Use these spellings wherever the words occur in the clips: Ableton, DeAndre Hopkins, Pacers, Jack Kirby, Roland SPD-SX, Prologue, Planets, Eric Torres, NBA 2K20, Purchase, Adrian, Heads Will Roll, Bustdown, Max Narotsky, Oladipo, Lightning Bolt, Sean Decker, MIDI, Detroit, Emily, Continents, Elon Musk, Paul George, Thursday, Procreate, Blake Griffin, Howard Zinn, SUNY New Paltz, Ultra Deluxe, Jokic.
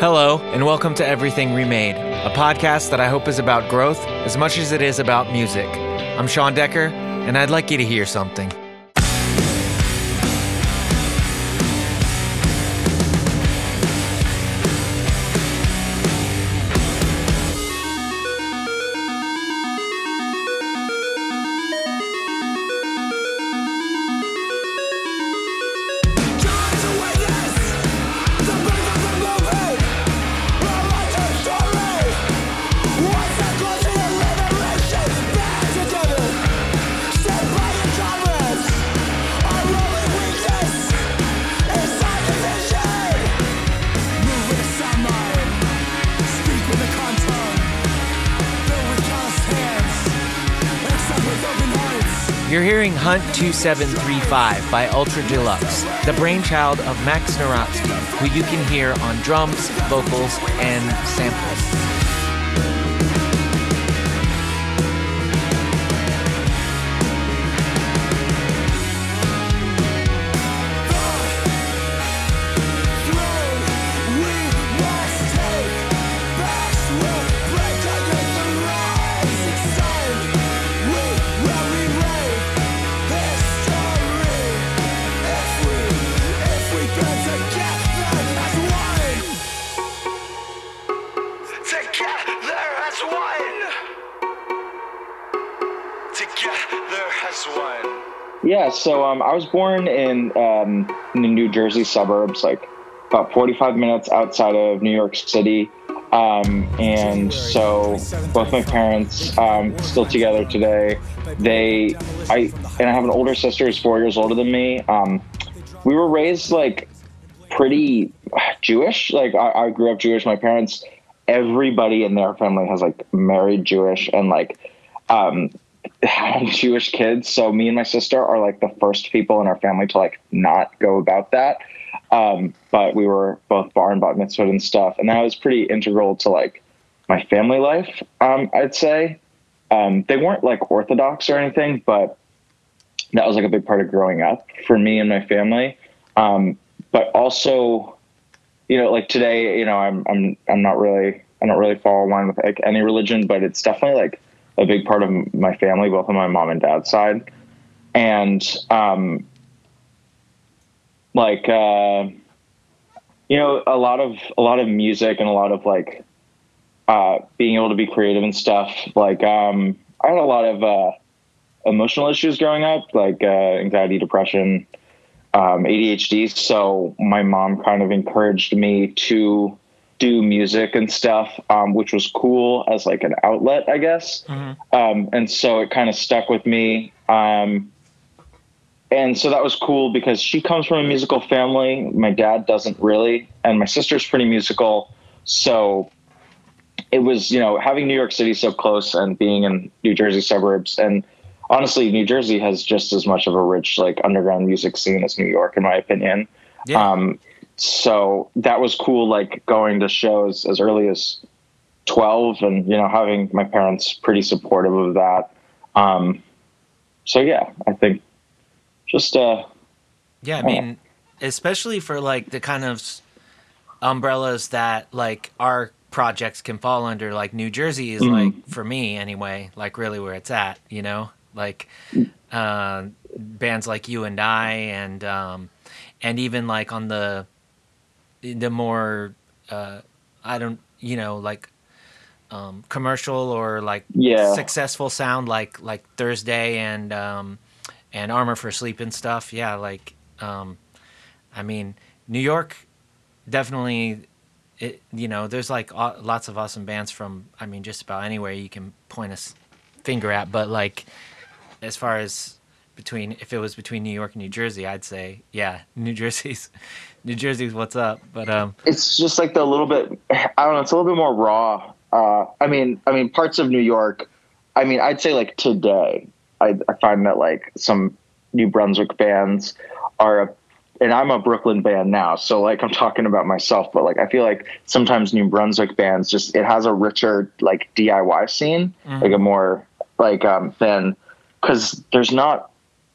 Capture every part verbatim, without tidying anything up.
Hello, and welcome to Everything Remade, a podcast that I hope is about growth as much as it is about music. I'm Sean Decker, and I'd like you to hear something. You're hearing Hunt two seven three five by Ultra Deluxe, the brainchild of Max Narotsky, who you can hear on drums, vocals, and samples. Yeah, so um, I was born in, um, in the New Jersey suburbs, like about forty-five minutes outside of New York City. Um, and so both my parents, um, still together today. They, I, and I have an older sister who's four years older than me. Um, we were raised like pretty Jewish. Like I, I grew up Jewish. My parents, everybody in their family has like married Jewish and like, um, I'm Jewish kids, so me and my sister are like the first people in our family to like not go about that. Um, but we were both bar and bat mitzvah and stuff, and that was pretty integral to like my family life. Um, I'd say um, they weren't like Orthodox or anything, but that was like a big part of growing up for me and my family. Um, but also, you know, like today, you know, I'm I'm I'm not really I don't really fall in line with like any religion, but it's definitely like a big part of my family, both on my mom and dad's side. And, um, like, uh, you know, a lot of, a lot of music and a lot of like, uh, being able to be creative and stuff. Like, um, I had a lot of, uh, emotional issues growing up, like, uh, anxiety, depression, um, A D H D. So my mom kind of encouraged me to do music and stuff, um, which was cool as like an outlet, I guess. Mm-hmm. Um, and so it kind of stuck with me. Um, and so that was cool because she comes from a musical family. My dad doesn't really, and my sister's pretty musical. So it was, you know, having New York City so close and being in New Jersey suburbs, and honestly, New Jersey has just as much of a rich, like underground music scene as New York, in my opinion. Yeah. Um, So that was cool, like going to shows as early as twelve and, you know, having my parents pretty supportive of that. Um, so, yeah, I think just. Uh, yeah, I mean, I especially for like the kind of umbrellas that like our projects can fall under, like New Jersey is mm-hmm. like, for me anyway, like really where it's at, you know, like uh, bands like You and I and um, and even like on the. the more, uh, I don't, you know, like, um, commercial or like yeah. successful sound, like, like Thursday and, um, and Armor for Sleep and stuff. Yeah. Like, um, I mean, New York definitely, it, you know, there's like uh, lots of awesome bands from, I mean, just about anywhere you can point a finger at, but like, as far as between, if it was between New York and New Jersey, I'd say, yeah, New Jersey's, New Jersey's what's up, but um, it's just like the little bit. I don't know. It's a little bit more raw. Uh, I mean, I mean, parts of New York. I mean, I'd say like today, I, I find that like some New Brunswick bands are, a, and I'm a Brooklyn band now, so like I'm talking about myself, but like I feel like sometimes New Brunswick bands just it has a richer like D I Y scene, mm-hmm. like a more like um than because there's not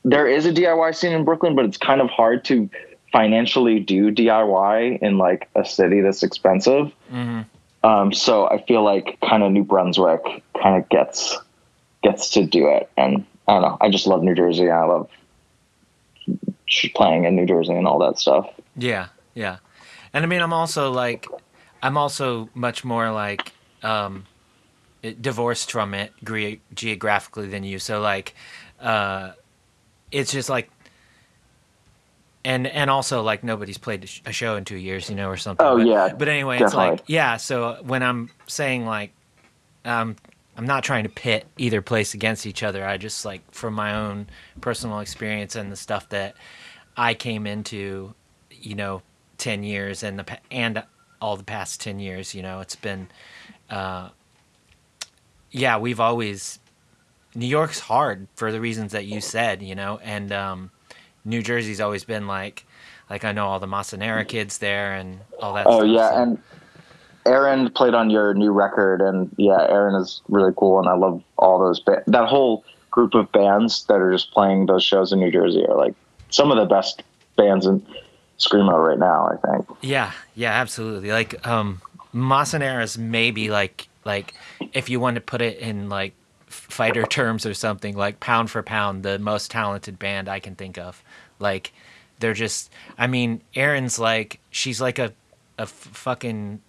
there is a D I Y scene in Brooklyn, but it's kind of hard to financially do D I Y in like a city that's expensive. Mm-hmm. Um, so I feel like kind of New Brunswick kind of gets gets to do it. And I don't know. I just love New Jersey. I love playing in New Jersey and all that stuff. Yeah, yeah. And I mean, I'm also like, I'm also much more like um, divorced from it ge- geographically than you. So like, uh, it's just like, and and also like nobody's played a show in two years, you know, or something. Oh but, yeah. But anyway, definitely. It's like yeah. So when I'm saying like, um, I'm not trying to pit either place against each other. I just like from my own personal experience and the stuff that I came into, you know, ten years and the and all the past ten years, you know, it's been, uh, yeah, we've always New York's hard for the reasons that you said, you know, and um. New Jersey's always been like, like I know all the Massa Nera kids there and all that. Oh stuff, yeah, so. And Aaron played on your new record, and yeah, Aaron is really cool, and I love all those ba- that whole group of bands that are just playing those shows in New Jersey are like some of the best bands in screamo right now, I think. Yeah, yeah, absolutely. Like um, Massa Nera's maybe like like if you want to put it in like fighter terms or something, like pound for pound the most talented band I can think of. Like they're just, I mean, Erin's like, she's like a a f- fucking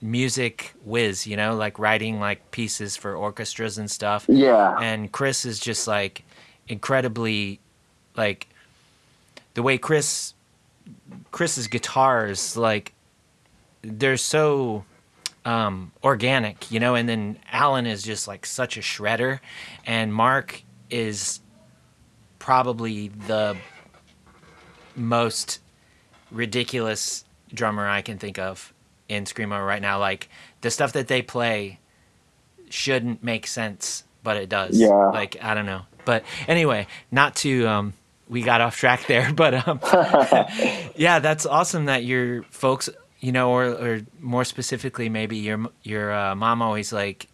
music whiz, you know, like writing like pieces for orchestras and stuff. Yeah. And Chris is just like incredibly, like the way Chris Chris's guitars, like they're so um organic, you know. And then Alan is just like such a shredder, and Mark is probably the most ridiculous drummer I can think of in screamo right now. Like the stuff that they play shouldn't make sense, but it does. Yeah. Like I don't know, but anyway, not to um we got off track there, but um yeah, that's awesome that your folks, you know, or, or more specifically, maybe your your uh, mom always like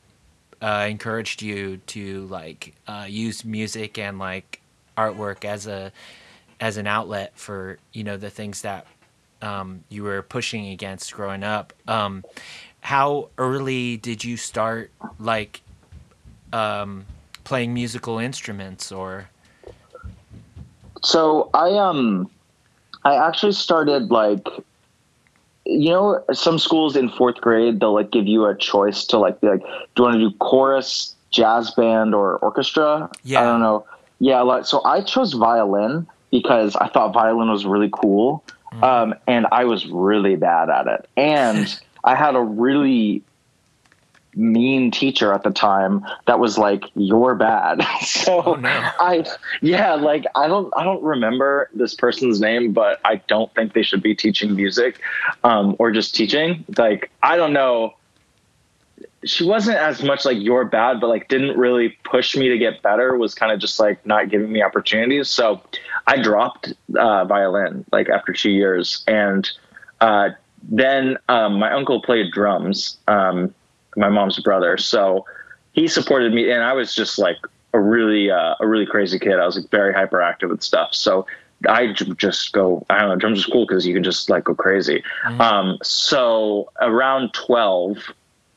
uh, encouraged you to like uh, use music and like artwork as a as an outlet for, you know, the things that um, you were pushing against growing up. Um, how early did you start like um, playing musical instruments? Or so I um I actually started like. You know, some schools in fourth grade, they'll like give you a choice to like be like, do you want to do chorus, jazz band, or orchestra? Yeah. I don't know. Yeah. Like, so I chose violin because I thought violin was really cool. Mm. Um, and I was really bad at it. And I had a really mean teacher at the time that was like, you're bad. so oh, no. I, yeah, like I don't, I don't remember this person's name, but I don't think they should be teaching music, um, or just teaching. Like, I don't know. She wasn't as much like you're bad, but like didn't really push me to get better, was kind of just like not giving me opportunities. So I dropped, uh, violin like after two years. And, uh, then, um, my uncle played drums, um, my mom's brother. So he supported me, and I was just like a really, uh, a really crazy kid. I was like very hyperactive and stuff. So I just go, I don't know, drums is cool, 'cause you can just like go crazy. Mm-hmm. Um, so around twelve,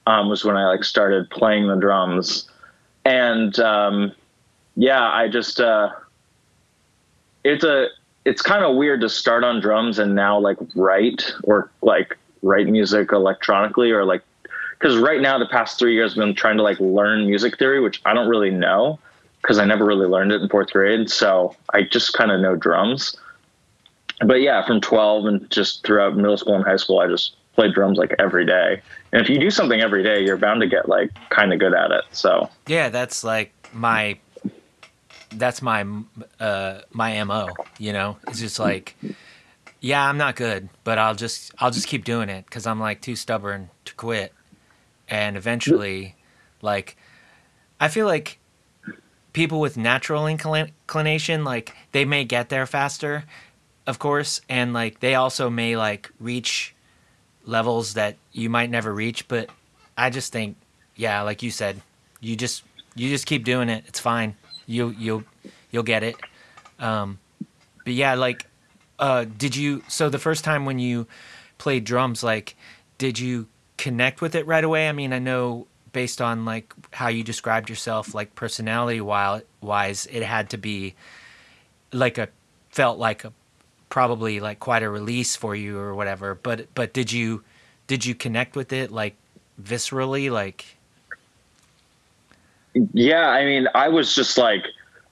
um, was when I like started playing the drums, and, um, yeah, I just, uh, it's a, it's kind of weird to start on drums and now like write or like write music electronically or like, because right now the past three years I've been trying to like learn music theory, which I don't really know because I never really learned it in fourth grade. So I just kind of know drums. But yeah, from twelve and just throughout middle school and high school, I just played drums like every day. And if you do something every day, you're bound to get like kind of good at it. So yeah, that's like my, that's my, uh, my M O, you know, it's just like, yeah, I'm not good, but I'll just, I'll just keep doing it because I'm like too stubborn to quit. And eventually, like, I feel like people with natural inclination, like, they may get there faster, of course. And, like, they also may, like, reach levels that you might never reach. But I just think, yeah, like you said, you just you just keep doing it. It's fine. You, you'll, you'll get it. Um, but, yeah, like, uh, did you, so the first time when you played drums, like, did you connect with it right away? I mean, I know based on like how you described yourself, like personality wise, it had to be like a, felt like a, probably like quite a release for you or whatever, but, but did you, did you connect with it like viscerally? Like, yeah, I mean, I was just like,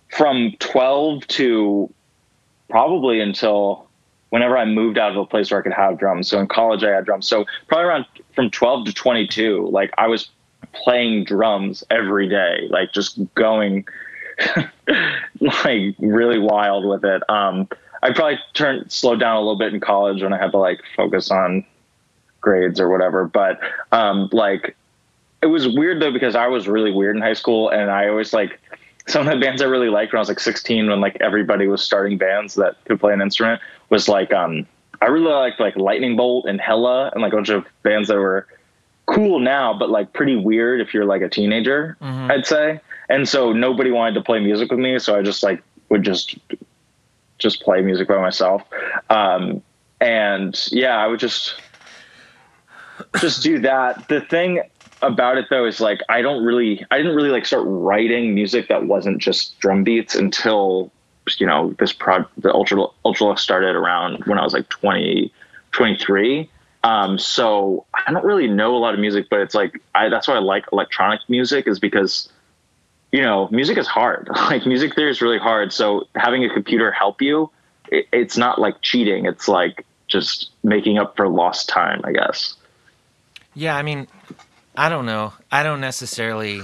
from twelve to probably until whenever I moved out of a place where I could have drums. So in college I had drums. So probably around from twelve to twenty-two, like I was playing drums every day, like just going like really wild with it. Um, I probably turned, slowed down a little bit in college when I had to like focus on grades or whatever. But um, like, it was weird though, because I was really weird in high school, and I always like, some of the bands I really liked when I was like sixteen, when like everybody was starting bands that could play an instrument, was like, um, I really liked like Lightning Bolt and Hella and like a bunch of bands that were cool now, but like pretty weird if you're like a teenager, mm-hmm. I'd say. And so nobody wanted to play music with me. So I just like would just, just play music by myself. Um, and yeah, I would just, just do that. The thing about it though is like I don't really I didn't really like start writing music that wasn't just drum beats until, you know, this prog the ultra ultra started around when I was like twenty, twenty-three. Um so I don't really know a lot of music, but it's like I that's why I like electronic music, is because, you know, music is hard. Like music theory is really hard. So having a computer help you, it, it's not like cheating. It's like just making up for lost time, I guess. Yeah, I mean, I don't know. I don't necessarily,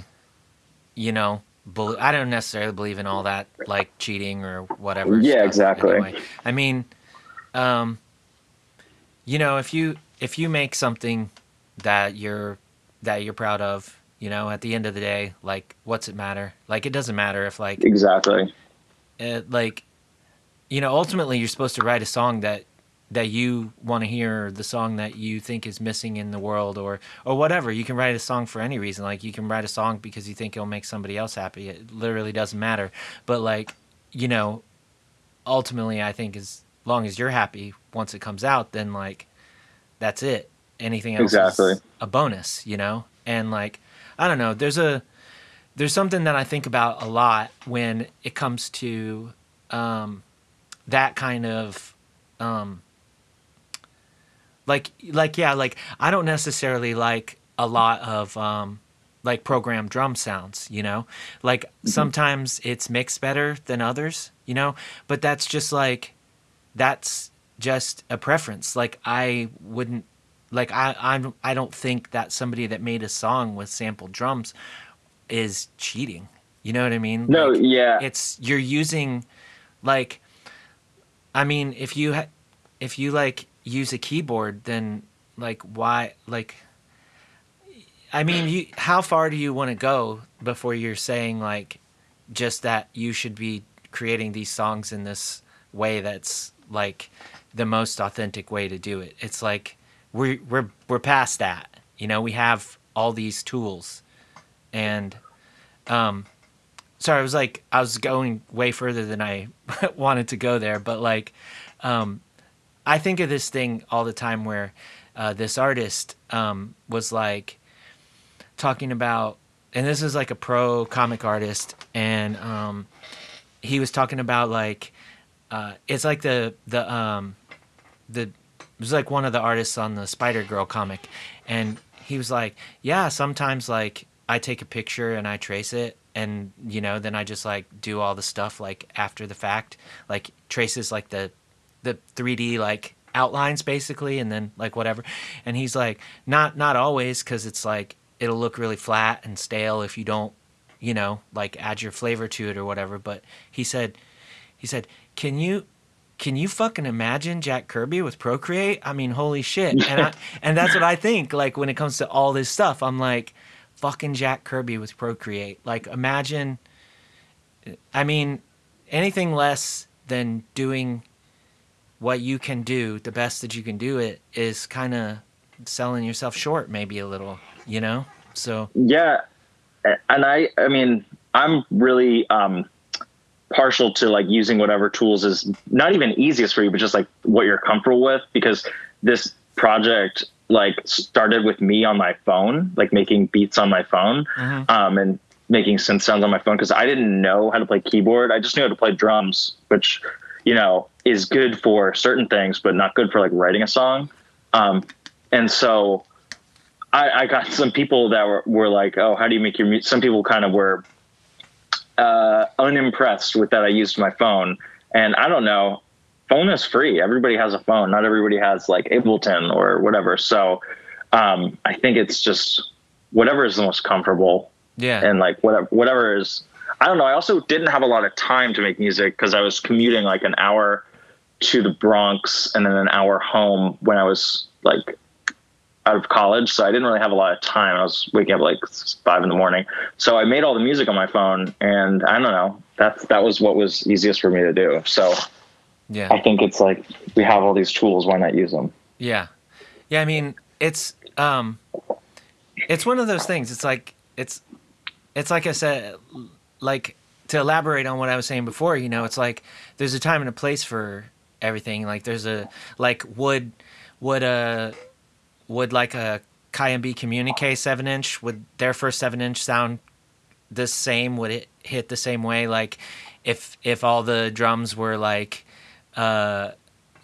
you know, be- I don't necessarily believe in all that, like cheating or whatever. Yeah, exactly. Anyway. I mean, um, you know, if you if you make something that you're that you're proud of, you know, at the end of the day, like, what's it matter? Like, it doesn't matter if like exactly, it, like, you know, ultimately you're supposed to write a song that. that you want to hear, the song that you think is missing in the world, or or whatever. You can write a song for any reason. Like you can write a song because you think it'll make somebody else happy. It literally doesn't matter. But like, you know, ultimately I think as long as you're happy once it comes out, then like that's it. Anything else exactly. is a bonus, you know? And like, I don't know, there's a there's something that I think about a lot when it comes to um, that kind of um, Like, like, yeah, like, I don't necessarily like a lot of, um, like, programmed drum sounds, you know? Like, mm-hmm. sometimes it's mixed better than others, you know? But that's just, like, that's just a preference. Like, I wouldn't, like, I I'm, I don't think that somebody that made a song with sampled drums is cheating. You know what I mean? No, like, yeah. It's, you're using, like, I mean, if you, ha- if you, like... use a keyboard, then like why like I mean you how far do you want to go before you're saying like just that you should be creating these songs in this way that's like the most authentic way to do it? It's like we're we're we're past that. You know, we have all these tools. And um sorry, I was like I was going way further than I wanted to go there, but like um I think of this thing all the time where uh, this artist um, was like talking about, and this is like a pro comic artist, and um, he was talking about like uh, it's like the the um, the it was like one of the artists on the Spider-Girl comic, and he was like, yeah, sometimes like I take a picture and I trace it. And, you know, then I just like do all the stuff like after the fact, like traces like the the three D like outlines basically, and then like whatever. And he's like, not not always, because it's like it'll look really flat and stale if you don't, you know, like add your flavor to it or whatever. But he said he said can you can you fucking imagine Jack Kirby with Procreate? I mean, holy shit. And I, and that's what I think like when it comes to all this stuff. I'm like, fucking Jack Kirby with Procreate, like imagine. I mean, anything less than doing what you can do the best that you can do it is kind of selling yourself short maybe a little, you know? So yeah. And I I mean, I'm really um partial to like using whatever tools is not even easiest for you, but just like what you're comfortable with, because this project like started with me on my phone, like making beats on my phone, mm-hmm. um, and making synth sounds on my phone. Cause I didn't know how to play keyboard. I just knew how to play drums, which, you know, is good for certain things, but not good for like writing a song. Um, and so I, I got some people that were, were like, oh, how do you make your music? Some people kind of were, uh, unimpressed with that. I used my phone, and I don't know, phone is free. Everybody has a phone. Not everybody has like Ableton or whatever. So, um, I think it's just whatever is the most comfortable. Yeah. And like whatever, whatever is, I don't know. I also didn't have a lot of time to make music because I was commuting like an hour to the Bronx and then an hour home when I was like out of college. So I didn't really have a lot of time. I was waking up like five in the morning. So I made all the music on my phone, and I don't know, that's, that was what was easiest for me to do. So yeah, I think it's like, we have all these tools. Why not use them? Yeah. Yeah. I mean, it's, um, it's one of those things. It's like, it's, It's like I said, like to elaborate on what I was saying before, you know, it's like there's a time and a place for everything. Like there's a, like would, would a, would like a K M B Communique seven inch, would their first seven inch sound the same? Would it hit the same way? Like if, if all the drums were like, uh,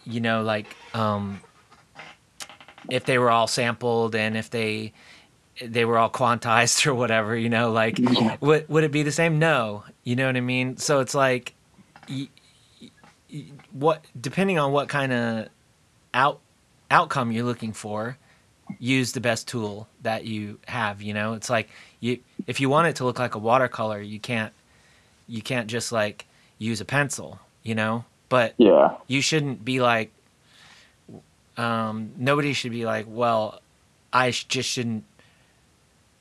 you know, like um, if they were all sampled and if they, they were all quantized or whatever, you know, like yeah. would would it be the same? No, you know what I mean? So it's like y- y- what, depending on what kind of out outcome you're looking for, use the best tool that you have, you know? It's like you if you want it to look like a watercolor, you can't you can't just like use a pencil, you know? But yeah. you shouldn't be like um nobody should be like, well, I sh- just shouldn't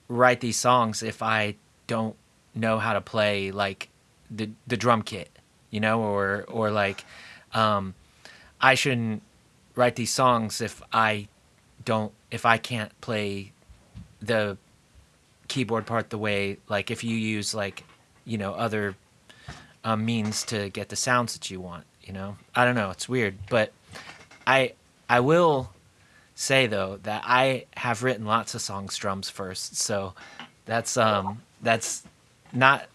write these songs if I don't know how to play like the the drum kit, you know, or or like um I shouldn't write these songs if I don't if I can't play the keyboard part the way, like if you use like, you know, other uh, means to get the sounds that you want, you know. I don't know, it's weird, but I I will say though that I have written lots of songs drums first, so that's um that's not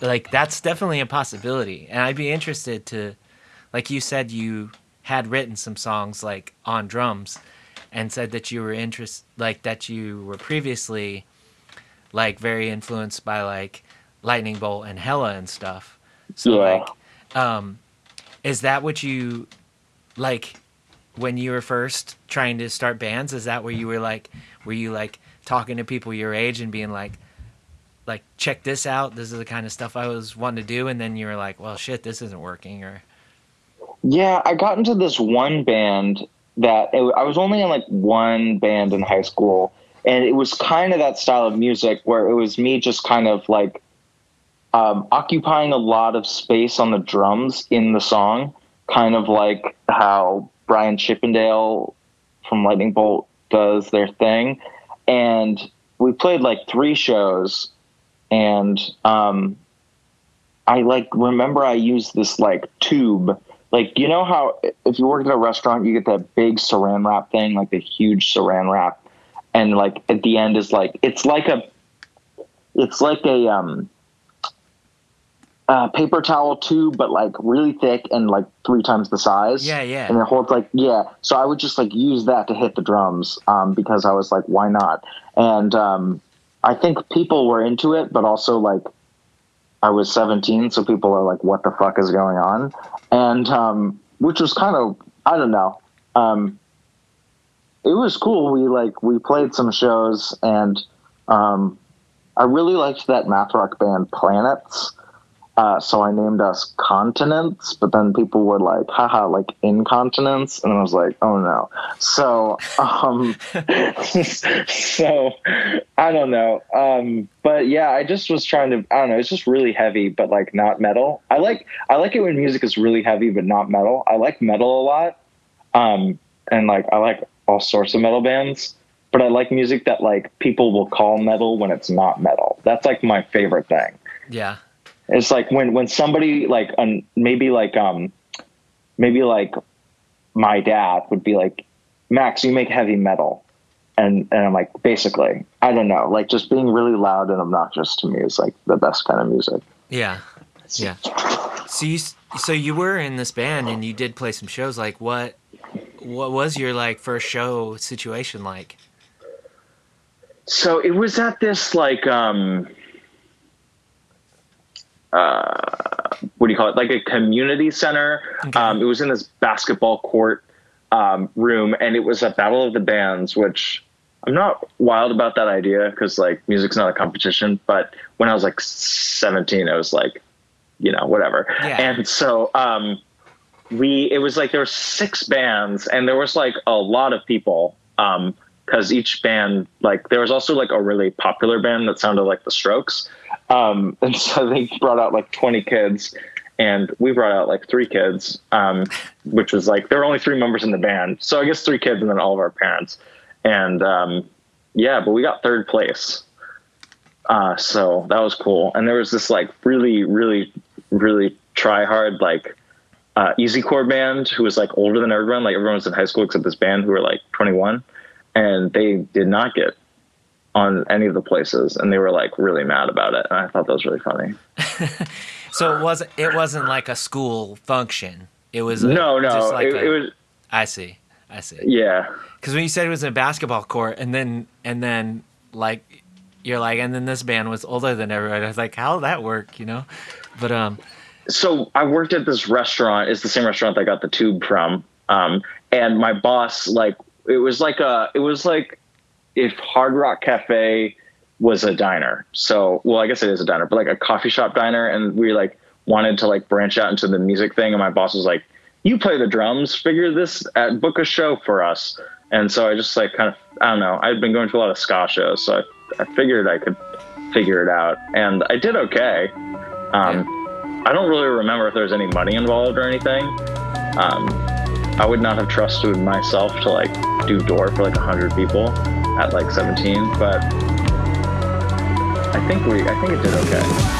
like that's definitely a possibility, and I'd be interested to, like you said you had written some songs like on drums and said that you were interest like that you were previously like very influenced by like Lightning Bolt and Hella and stuff, so yeah. like um is that what you like when you were first trying to start bands, is that where you were like, were you like talking to people your age and being like, like, check this out. This is the kind of stuff I was wanting to do. And then you were like, well, shit, this isn't working. Or. Yeah. I got into this one band that it, I was only in like one band in high school. And it was kind of that style of music where it was me just kind of like, um, occupying a lot of space on the drums in the song, kind of like how Brian Chippendale from Lightning Bolt does their thing. And we played like three shows, and um, I like remember I used this like tube. Like, you know how if you work at a restaurant, you get that big saran wrap thing, like the huge saran wrap. And like at the end is like, it's like a, it's like a, um, Uh, paper towel tube, but like really thick and like three times the size. Yeah, yeah. And it holds like, yeah. So I would just like use that to hit the drums um, because I was like, why not? And um, I think people were into it, but also like I was seventeen, so people are like, what the fuck is going on? And um, which was kind of, I don't know. Um, it was cool. We like, we played some shows, and um, I really liked that math rock band Planets. Uh, so I named us Continents, but then people were like, haha, like incontinence. And I was like, oh no. So, um, so I don't know. Um, but yeah, I just was trying to, I don't know. It's just really heavy, but like not metal. I like, I like it when music is really heavy, but not metal. I like metal a lot. Um, and like, I like all sorts of metal bands, but I like music that like people will call metal when it's not metal. That's like my favorite thing. Yeah. It's like when, when somebody like, um, maybe like, um, maybe like my dad would be like, Max, you make heavy metal. And, and I'm like, basically, I don't know, like just being really loud and obnoxious to me is like the best kind of music. Yeah. Yeah. So you, so you were in this band and you did play some shows. Like what, what was your like first show situation like? So it was at this like, um, uh, what do you call it? Like a community center. Okay. Um, it was in this basketball court um, room, and it was a battle of the bands, which I'm not wild about that idea. Cause like music's not a competition, but when I was like seventeen, I was like, you know, whatever. Yeah. And so, um, we, it was like, there were six bands and there was like a lot of people, um, because each band, like, there was also, like, a really popular band that sounded like the Strokes. Um, and so they brought out, like, twenty kids, and we brought out, like, three kids, um, which was, like, there were only three members in the band. So I guess three kids and then all of our parents. And, um, yeah, but we got third place. Uh, so that was cool. And there was this, like, really, really, really try-hard, like, uh, easycore band who was, like, older than everyone. Like, everyone was in high school except this band who were, like, twenty-one. And they did not get on any of the places, and they were like really mad about it. And I thought that was really funny. So it wasn't it wasn't like a school function. It was a, no, no. Just like it, a, it was. I see. I see. Yeah. Because when you said it was in a basketball court, and then and then like you're like, and then this band was older than everybody. I was like, how'd that work? You know? But um. So I worked at this restaurant. It's the same restaurant that I got the tube from. Um, and my boss like. It was like a, it was like if Hard Rock Cafe was a diner. So, well, I guess it is a diner, but like a coffee shop diner. And we like wanted to like branch out into the music thing. And my boss was like, you play the drums, figure this out, book a show for us. And so I just like kind of, I don't know, I'd been going to a lot of ska shows. So I, I figured I could figure it out, and I did okay. Um, yeah. I don't really remember if there was any money involved or anything. Um, I would not have trusted myself to like do door for like a hundred people at like seventeen, but I think we, I think it did okay.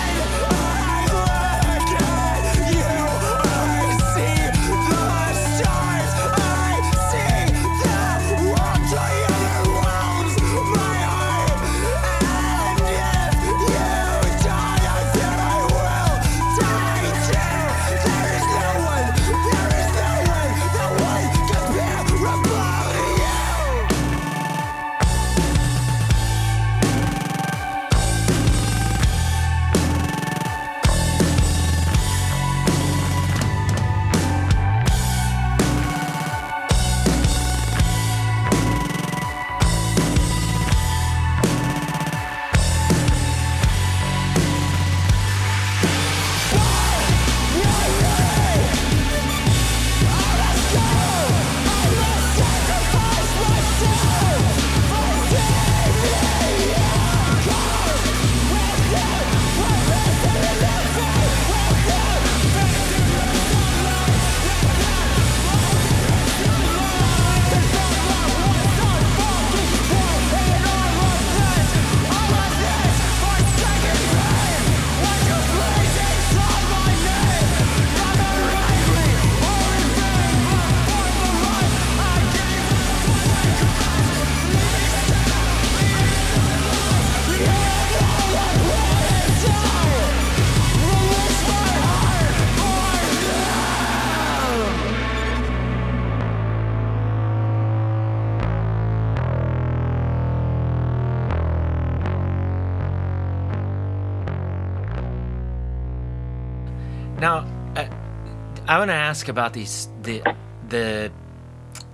Ask about these the the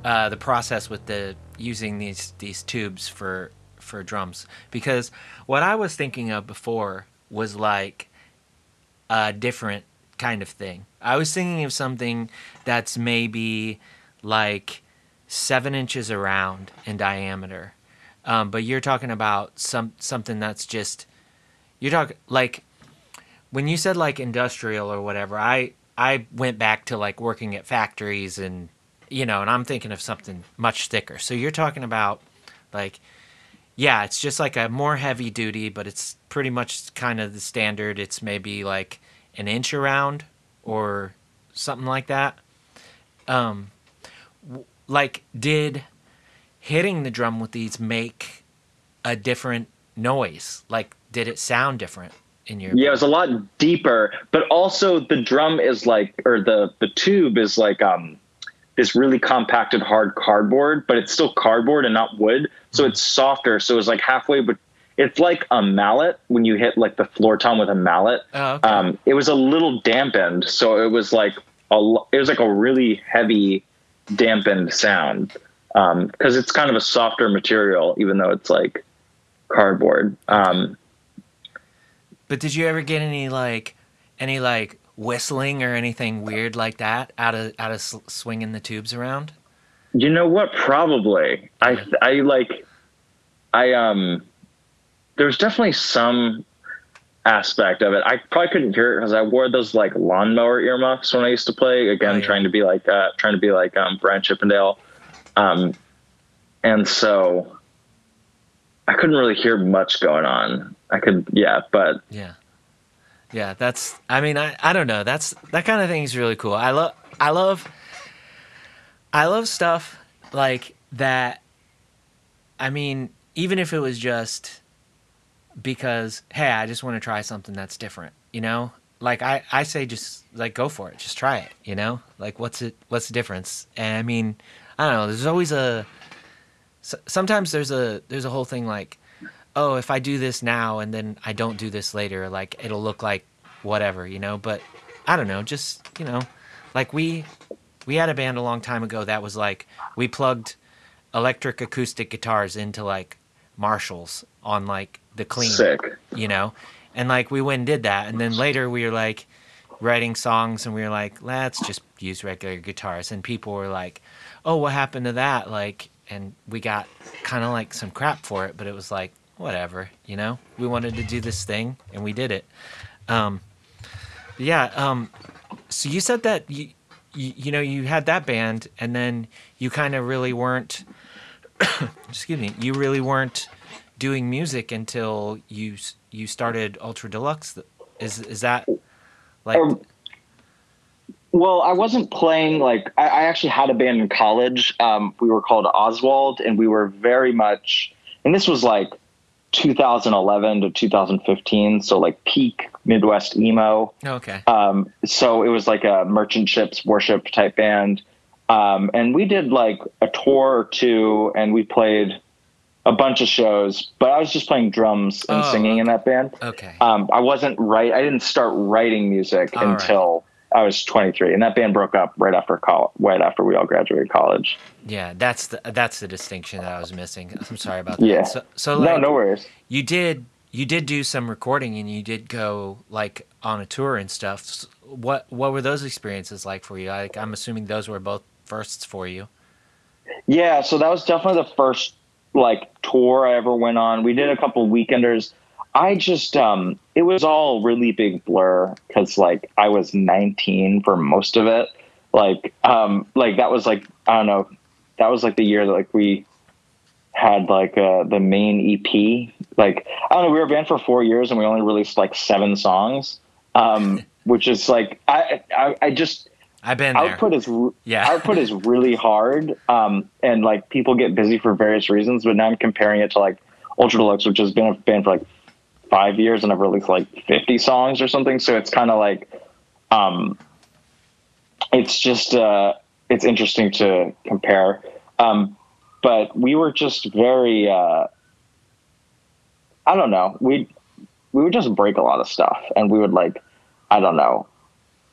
uh, the process with the using these these tubes for for drums, because what I was thinking of before was like a different kind of thing. I was thinking of something that's maybe like seven inches around in diameter, um, but you're talking about some something that's just you're talking like when you said like industrial or whatever. I. I went back to like working at factories and, you know, and I'm thinking of something much thicker. So you're talking about like yeah, it's just like a more heavy duty, but it's pretty much kind of the standard. It's maybe like an inch around or something like that. Um, w- like, did hitting the drum with these make a different noise? Like, did it sound different in your? Yeah, it was a lot deeper, but also the drum is like, or the the tube is like um this really compacted hard cardboard, but it's still cardboard and not wood, so it's softer. So it's like halfway, but it's like a mallet when you hit like the floor tom with a mallet. Oh, okay. Um, it was a little dampened, so it was like a it was like a really heavy dampened sound, um, because it's kind of a softer material, even though it's like cardboard. Um, but did you ever get any like any like whistling or anything weird like that out of out of swinging the tubes around? You know what? Probably. I I like I um. There's definitely some aspect of it. I probably couldn't hear it because I wore those like lawnmower earmuffs when I used to play. Again, oh, yeah. trying to be like uh, trying to be like um, Brian Chippendale, um, and so I couldn't really hear much going on. I could, yeah, but yeah, yeah. That's. I mean, I, I don't know. That's that kind of thing is really cool. I love I love I love stuff like that. I mean, even if it was just. Because, hey, I just want to try something that's different, you know? Like, I, I say just, like, go for it. Just try it, you know? Like, what's it? What's the difference? And, I mean, I don't know. There's always a... So, sometimes there's a there's a whole thing like, oh, if I do this now and then I don't do this later, like, it'll look like whatever, you know? But, I don't know. Just, you know, like, we we had a band a long time ago that was, like, we plugged electric acoustic guitars into, like, Marshalls on, like, the clean, Sick. You know, and like we went and did that, and then later we were like writing songs, and we were like, let's just use regular guitars, and people were like, oh, what happened to that? Like, and we got kind of like some crap for it, but it was like whatever, you know. We wanted to do this thing, and we did it. Um, yeah. Um, so you said that you, you, you know, you had that band, and then you kind of really weren't. excuse me. You really weren't. Doing music until you you started Ultra Deluxe. Is is that like? Um, well, I wasn't playing like I, I actually had a band in college. Um, we were called Oswald, and we were very much. And this was like two thousand eleven to two thousand fifteen, so like peak Midwest emo. Okay. Um, so it was like a merchant ships worship type band, um, and we did like a tour or two, and we played. A bunch of shows, but I was just playing drums and oh, singing in that band. Okay. Um, I wasn't right. I didn't start writing music all until right. I was twenty-three, and that band broke up right after college, right after we all graduated college. Yeah, that's the that's the distinction that I was missing. I'm sorry about that. Yeah. So, so like, no, no worries. You did you did do some recording, and you did go like on a tour and stuff. So what what were those experiences like for you? Like, I'm assuming those were both firsts for you. Yeah. So that was definitely the first. Like tour I ever went on. We did a couple weekenders. I just um it was all really big blur because like I was nineteen for most of it. Like um like that was like I don't know that was like the year that like we had like uh the main E P. Like I don't know we were a band for four years and we only released like seven songs. Um which is like I I, I just I've been there. Output is yeah. output is really hard, um, and like people get busy for various reasons. But now I'm comparing it to like Ultra Deluxe, which has been a band for like five years, and I've released like fifty songs or something. So it's kind of like, um, it's just uh, it's interesting to compare. Um, but we were just very, uh, I don't know, we we would just break a lot of stuff, and we would like, I don't know.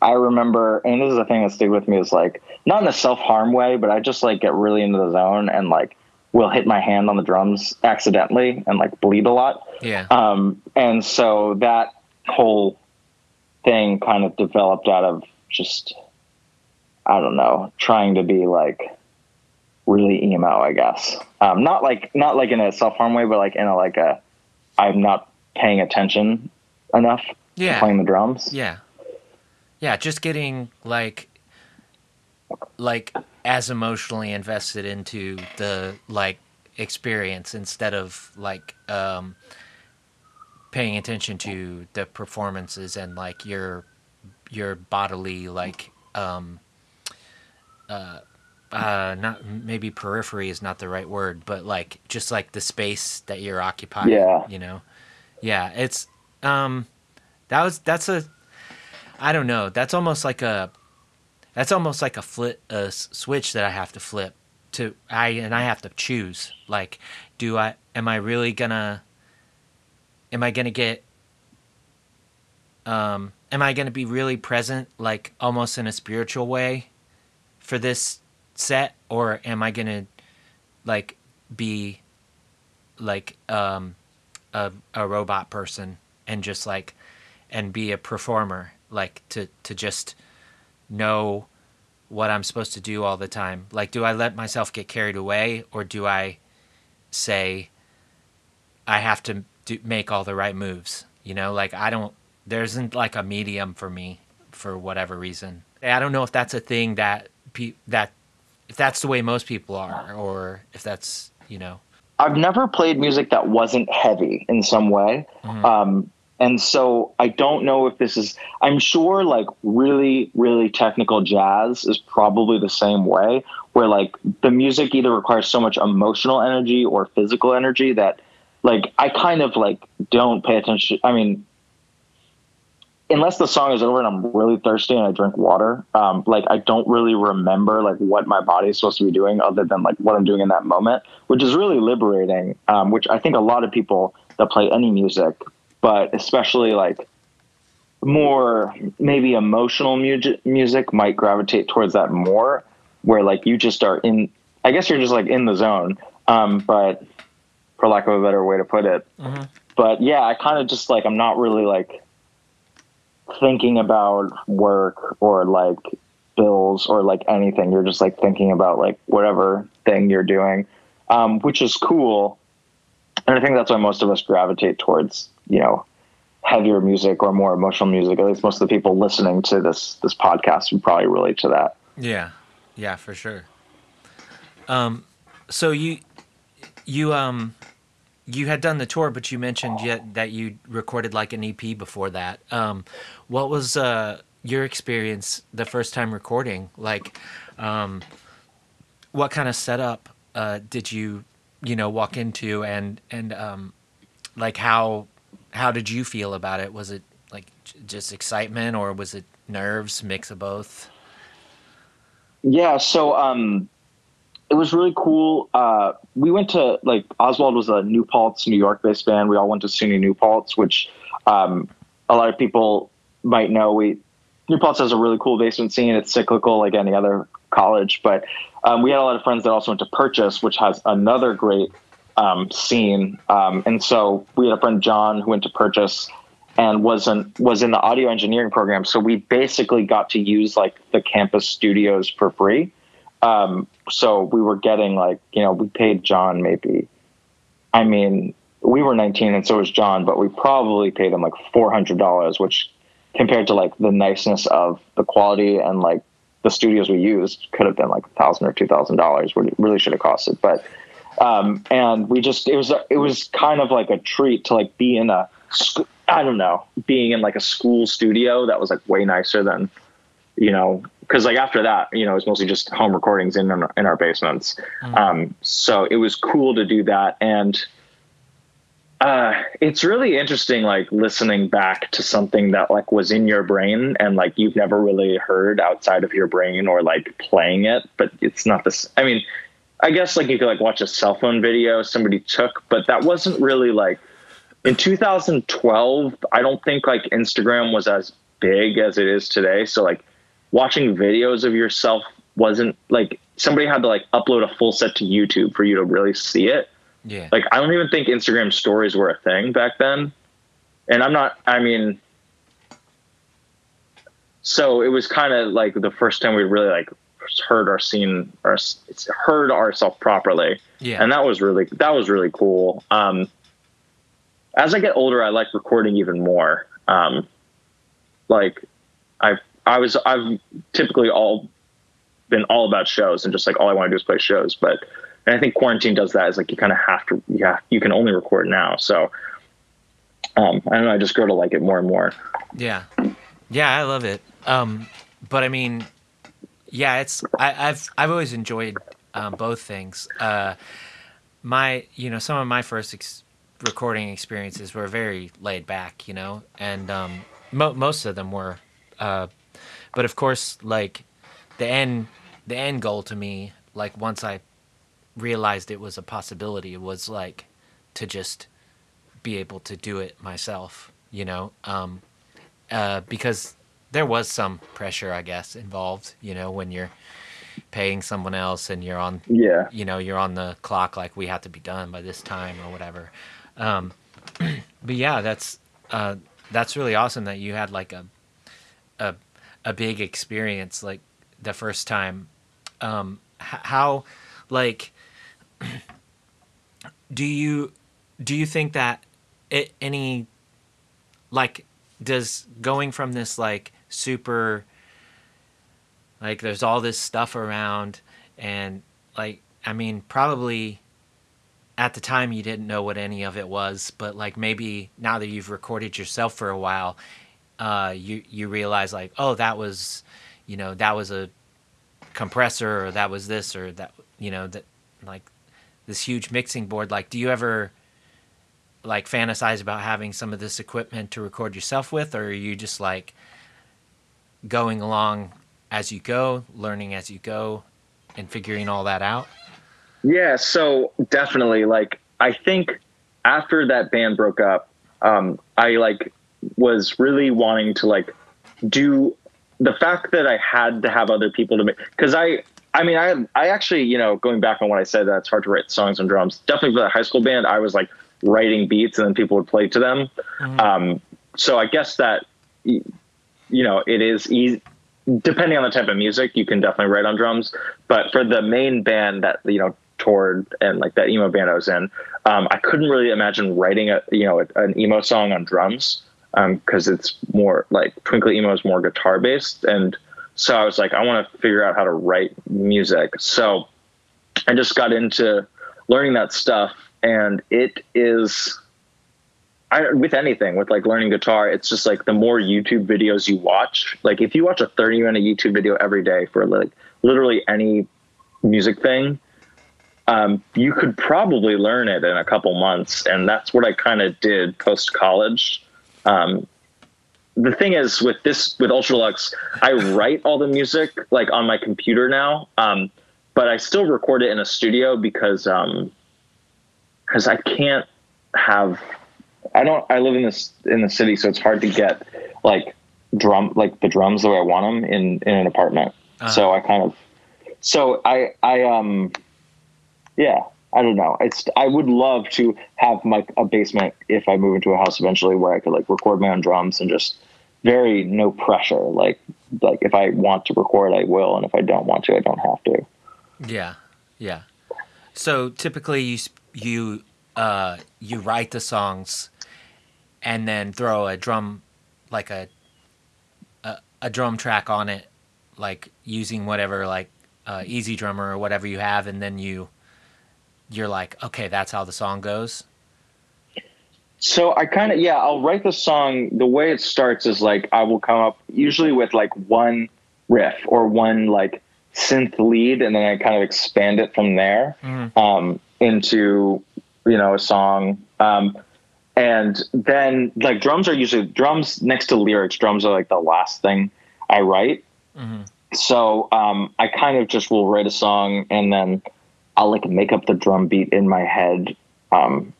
I remember, and this is the thing that stayed with me is like, not in a self-harm way, but I just like get really into the zone and like will hit my hand on the drums accidentally and like bleed a lot. Yeah. Um, and so that whole thing kind of developed out of just, I don't know, trying to be like really emo, I guess. Um, not like, not like in a self-harm way, but like in a, like a, I'm not paying attention enough yeah. playing the drums. Yeah. Yeah, just getting like, like as emotionally invested into the like experience instead of like um, paying attention to the performances and like your your bodily like um, uh, uh, not maybe periphery is not the right word, but like just like the space that you're occupying. Yeah. You know. Yeah, it's um, that was that's a I don't know that's almost like a that's almost like a flip a switch that I have to flip. To I and I have to choose. Like, do I? Am I really gonna? Am I gonna get? Um, am I gonna be really present, like almost in a spiritual way, for this set, or am I gonna, like, be, like, um, a a robot person and just like, and be a performer, like to to just know what I'm supposed to do all the time. Like, do I let myself get carried away, or do I say I have to do, make all the right moves? You know, like I don't, there isn't like a medium for me for whatever reason. I don't know if that's a thing that, pe- that if that's the way most people are, or if that's, you know. I've never played music that wasn't heavy in some way. Mm-hmm. Um, And so I don't know if this is, I'm sure like really, really technical jazz is probably the same way, where like the music either requires so much emotional energy or physical energy that like I kind of like don't pay attention. I mean, unless the song is over and I'm really thirsty and I drink water, um, like I don't really remember like what my body is supposed to be doing other than like what I'm doing in that moment, which is really liberating, um, which I think a lot of people that play any music, but especially like more maybe emotional mu- music might gravitate towards that more, where like you just are in, I guess you're just like in the zone, um, but for lack of a better way to put it. Mm-hmm. But yeah, I kind of just like, I'm not really like thinking about work or like bills or like anything. You're just like thinking about like whatever thing you're doing, um, which is cool. And I think that's why most of us gravitate towards, you know, heavier music or more emotional music. At least most of the people listening to this this podcast would probably relate to that. Yeah, yeah, for sure. Um, so you you um you had done the tour, but you mentioned yet that you recorded like an E P before that. Um, what was uh, your experience the first time recording? Like, um, what kind of setup uh, did you you know walk into, and and um, like how How did you feel about it? Was it like just excitement, or was it nerves, mix of both? Yeah, so um, it was really cool. Uh, we went to, like, Oswald was a New Paltz, New York-based band. We all went to SUNY New Paltz, which um, a lot of people might know. We New Paltz has a really cool basement scene. It's cyclical like any other college. But um, we had a lot of friends that also went to Purchase, which has another great Um, scene. Um, and so we had a friend, John, who went to Purchase and wasn't, was in the audio engineering program. So we basically got to use like the campus studios for free. Um, so we were getting like, you know, we paid John maybe, I mean, we were nineteen and so was John, but we probably paid him like four hundred dollars, which compared to like the niceness of the quality and like the studios we used could have been like a thousand or two thousand dollars, what it really should have costed. But Um, and we just, it was, it was kind of like a treat to like be in a, I don't know, being in like a school studio that was like way nicer than, you know, cause like after that, you know, it was mostly just home recordings in, in our basements. Mm-hmm. Um, so it was cool to do that. And, uh, it's really interesting, like listening back to something that like was in your brain and like, you've never really heard outside of your brain, or like playing it, but it's not this, I mean, I guess like you could like watch a cell phone video somebody took, but that wasn't really like in two thousand twelve. I don't think like Instagram was as big as it is today. So like watching videos of yourself wasn't like somebody had to like upload a full set to YouTube for you to really see it. Yeah. Like I don't even think Instagram stories were a thing back then. And I'm not, I mean, so it was kind of like the first time we really like heard our scene or heard ourselves properly. Yeah. And that was really, that was really cool. Um, as I get older, I like recording even more. Um, like I've, I was, I've typically all been all about shows and just like, all I want to do is play shows. But And I think quarantine does that. Is like you kind of have to, yeah, you, you can only record now. So um, I don't know. I just grow to like it more and more. Yeah, yeah, I love it. Um, but I mean, yeah, it's I, I've I've always enjoyed um, both things. Uh, my, you know, some of my first ex- recording experiences were very laid back, you know, and um, mo- most of them were. Uh, but of course, like the end, the end goal to me, like once I realized it was a possibility, was like to just be able to do it myself, you know, um, uh, because there was some pressure, I guess, involved, you know, when you're paying someone else and you're on, yeah, you know, you're on the clock, like we have to be done by this time or whatever. Um, but yeah, that's, uh, that's really awesome that you had like a, a, a big experience, like the first time. Um, h- how, like, do you, do you think that it, any, like, does going from this like super, like there's all this stuff around and like, I mean, probably at the time you didn't know what any of it was, but like maybe now that you've recorded yourself for a while, uh, you, you realize like, oh, that was, you know, that was a compressor or that was this or that, you know, that like this huge mixing board. Like, do you ever like fantasize about having some of this equipment to record yourself with, or are you just like going along as you go, learning as you go and figuring all that out? Yeah, so definitely, like I think after that band broke up, um, I like was really wanting to like do the fact that I had to have other people to make, because I I mean, I I actually, you know, going back on what I said, that it's hard to write songs and drums. Definitely for the high school band, I was like writing beats and then people would play to them. Mm-hmm. Um, so I guess that, you know, it is easy, depending on the type of music, you can definitely write on drums. But for the main band that, you know, toured and like that emo band I was in, um, I couldn't really imagine writing a, you know, a, an emo song on drums. Um, cause it's more like Twinkly Emo is more guitar based. And so I was like, I want to figure out how to write music. So I just got into learning that stuff. And it is, I, with anything, with like learning guitar, it's just like the more YouTube videos you watch, like if you watch a thirty minute YouTube video every day for like literally any music thing, um, you could probably learn it in a couple months. And that's what I kind of did post college. Um, the thing is with this, with Ultra Deluxe, I write all the music like on my computer now. Um, but I still record it in a studio because, um, Cause I can't have, I don't, I live in this, in the city. So it's hard to get like drum, like the drums the way I want them in, in an apartment. Uh-huh. So I kind of, so I, I, um, yeah, I don't know. It's, I would love to have my, a basement if I move into a house eventually where I could like record my own drums and just very no pressure. Like, like if I want to record, I will. And if I don't want to, I don't have to. Yeah. Yeah. So typically you sp- you uh you write the songs and then throw a drum like a, a a drum track on it, like using whatever like uh Easy Drummer or whatever you have, and then you you're like, okay, that's how the song goes. So I kind of, yeah, I'll write the song. The way it starts is like I will come up usually with like one riff or one like synth lead, and then I kind of expand it from there. Mm-hmm. um into, you know, a song. Um, and then like drums are usually drums next to lyrics. Drums are like the last thing I write. Mm-hmm. So, um, I kind of just will write a song and then I'll like make up the drum beat in my head. Um,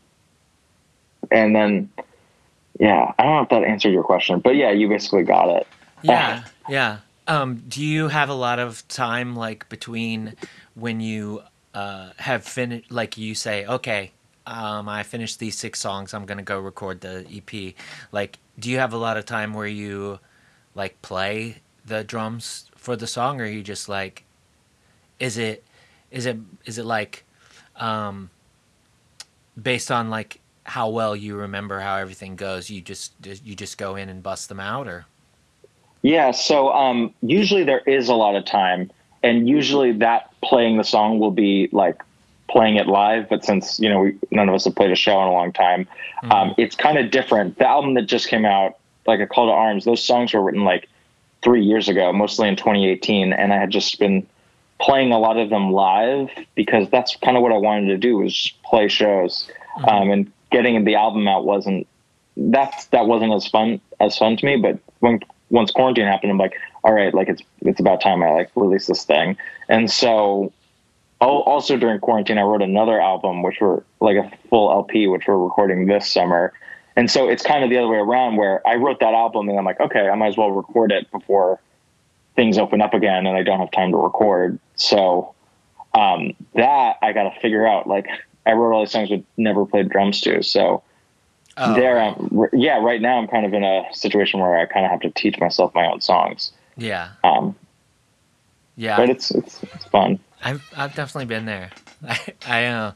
and then, yeah, I don't know if that answered your question, but yeah, you basically got it. Yeah. Yeah. Um, do you have a lot of time, like between when you, uh, have finished, like you say, okay, um, I finished these six songs, I'm going to go record the E P. Like, do you have a lot of time where you like play the drums for the song, or are you just like, is it, is it, is it like, um, based on like how well you remember how everything goes, you just, you just go in and bust them out, or? Yeah. So, um, usually there is a lot of time. And usually that playing the song will be like playing it live, but since, you know, we, none of us have played a show in a long time, mm-hmm. um, it's kind of different. The album that just came out, like A Call to Arms, those songs were written like three years ago, mostly in twenty eighteen. And I had just been playing a lot of them live because that's kind of what I wanted to do, was just play shows. Mm-hmm. Um, and getting the album out wasn't, that's, that wasn't as fun as fun to me. But when, once quarantine happened, I'm like, all right, like it's, it's about time I like release this thing. And so also during quarantine, I wrote another album, which were like a full L P, which we're recording this summer. And so it's kind of the other way around, where I wrote that album and I'm like, okay, I might as well record it before things open up again and I don't have time to record. So um, that I got to figure out, like I wrote all these songs but never played drums to. So oh. there, I'm, yeah, right now I'm kind of in a situation where I kind of have to teach myself my own songs. Yeah. Um, yeah. But it's, it's, it's fun. I've, I've definitely been there. I, I, uh,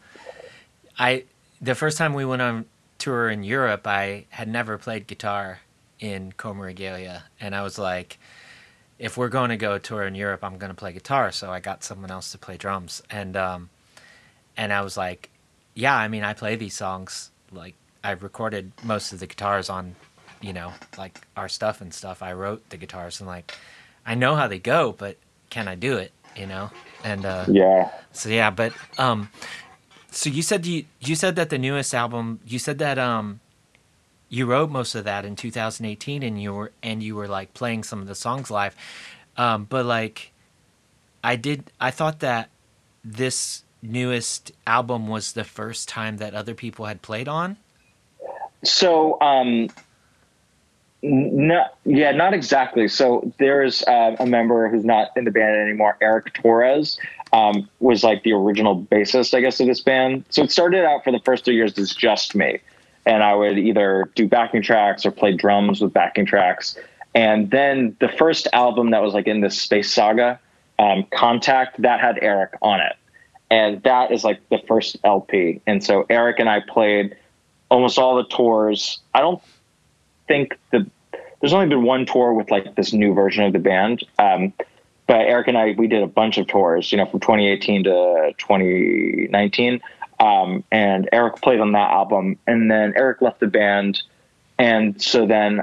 I, the first time we went on tour in Europe, I had never played guitar in Coma Regalia. And I was like, if we're going to go tour in Europe, I'm going to play guitar. So I got someone else to play drums. And, um, and I was like, yeah, I mean, I play these songs. Like I recorded most of the guitars on, you know, like our stuff and stuff. I wrote the guitars and like, I know how they go, but can I do it? You know? And, uh, yeah. So, yeah, but, um, so you said, you, you said that the newest album, you said that, um, you wrote most of that in two thousand eighteen and you were, and you were like playing some of the songs live. Um, but like, I did, I thought that this newest album was the first time that other people had played on. So, um, No, yeah, not exactly. So there's uh, a member who's not in the band anymore, Eric Torres, um, was like the original bassist, I guess, of this band. So it started out for the first three years as just me. And I would either do backing tracks or play drums with backing tracks. And then the first album that was like in this Space Saga, um, Contact, that had Eric on it. And that is like the first L P. And so Eric and I played almost all the tours. I don't think the there's only been one tour with like this new version of the band, um but Eric and I, we did a bunch of tours, you know, from twenty eighteen to twenty nineteen, um and Eric played on that album, and then Eric left the band, and so then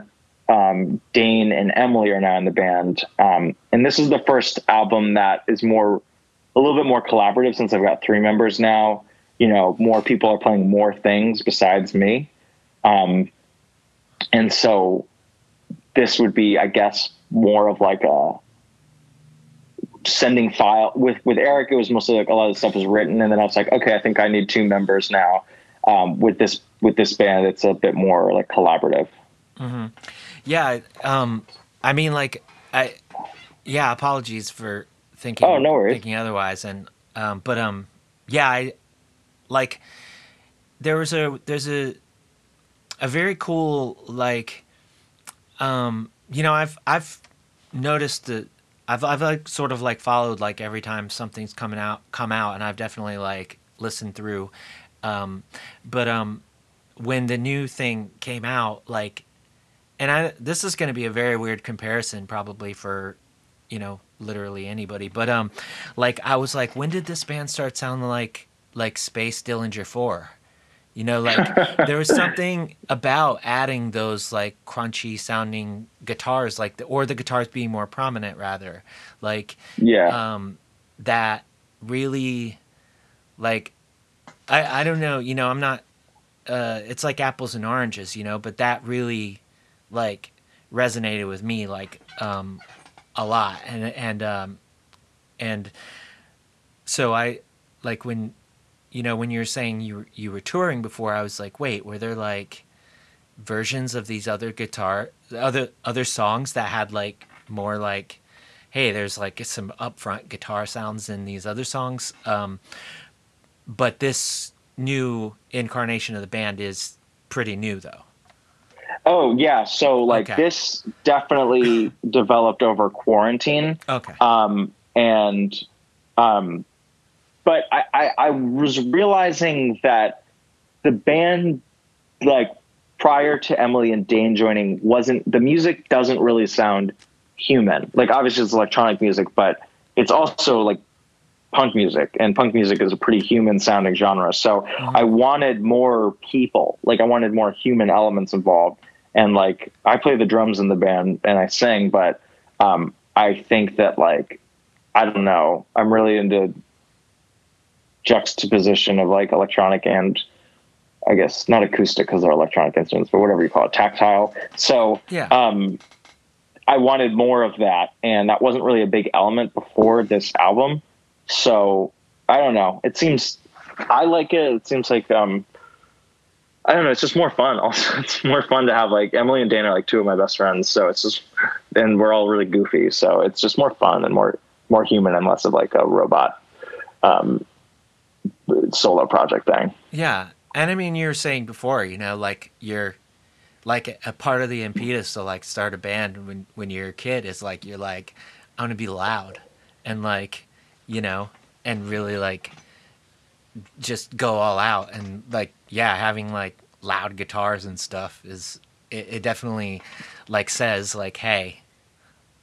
um Dane and Emily are now in the band, um and this is the first album that is more a little bit more collaborative, since I've got three members now, you know, more people are playing more things besides me. um And so this would be, I guess, more of like a sending file with, with Eric. It was mostly like a lot of stuff was written. And then I was like, okay, I think I need two members now. Um, with this, with this band, it's a bit more like collaborative. Mm-hmm. Yeah. Um, I mean, like I, yeah, apologies for thinking, oh, no worries. thinking otherwise. And, um, but, um, yeah, I like, there was a, there's a, a very cool, like, um, you know, I've, I've noticed that I've, I've like sort of like followed, like every time something's coming out, come out, and I've definitely like listened through. Um, but, um, when the new thing came out, like, and I, this is going to be a very weird comparison probably for, you know, literally anybody, but, um, like, I was like, when did this band start sounding like, like Space Dillinger four? You know, like there was something about adding those like crunchy sounding guitars, like the, or the guitars being more prominent rather, like, yeah, um, that really like, I, I don't know, you know, I'm not, uh, it's like apples and oranges, you know, but that really like resonated with me, like, um, a lot. And, and, um, and so I like when, you know, when you were saying you were, you were touring before, I was like, wait, were there like versions of these other guitar, other other songs that had like more like, hey, there's like some upfront guitar sounds in these other songs, um, but this new incarnation of the band is pretty new though. Oh yeah, so like okay. This definitely developed over quarantine. Okay, um, and. Um, But I, I, I was realizing that the band, like prior to Emily and Dane joining, wasn't the music doesn't really sound human. Like obviously it's electronic music, but it's also like punk music, and punk music is a pretty human sounding genre. So mm-hmm. I wanted more people, like I wanted more human elements involved. And like, I play the drums in the band and I sing, but, um, I think that like, I don't know, I'm really into juxtaposition of like electronic and I guess not acoustic because they're electronic instruments, but whatever you call it, tactile. So, yeah. um, I wanted more of that. And that wasn't really a big element before this album. So I don't know. It seems, I like it. It seems like, um, I don't know. It's just more fun. Also, it's more fun to have like Emily and Dane are like two of my best friends. So it's just, and we're all really goofy. So it's just more fun and more, more human and less of like a robot, um, solo project thing. Yeah. And I mean, you were saying before, you know, like you're like a part of the impetus to like start a band when, when you're a kid is like, you're like, I'm going to be loud and like, you know, and really like just go all out. And like, yeah, having like loud guitars and stuff is, it, it definitely like says like, hey,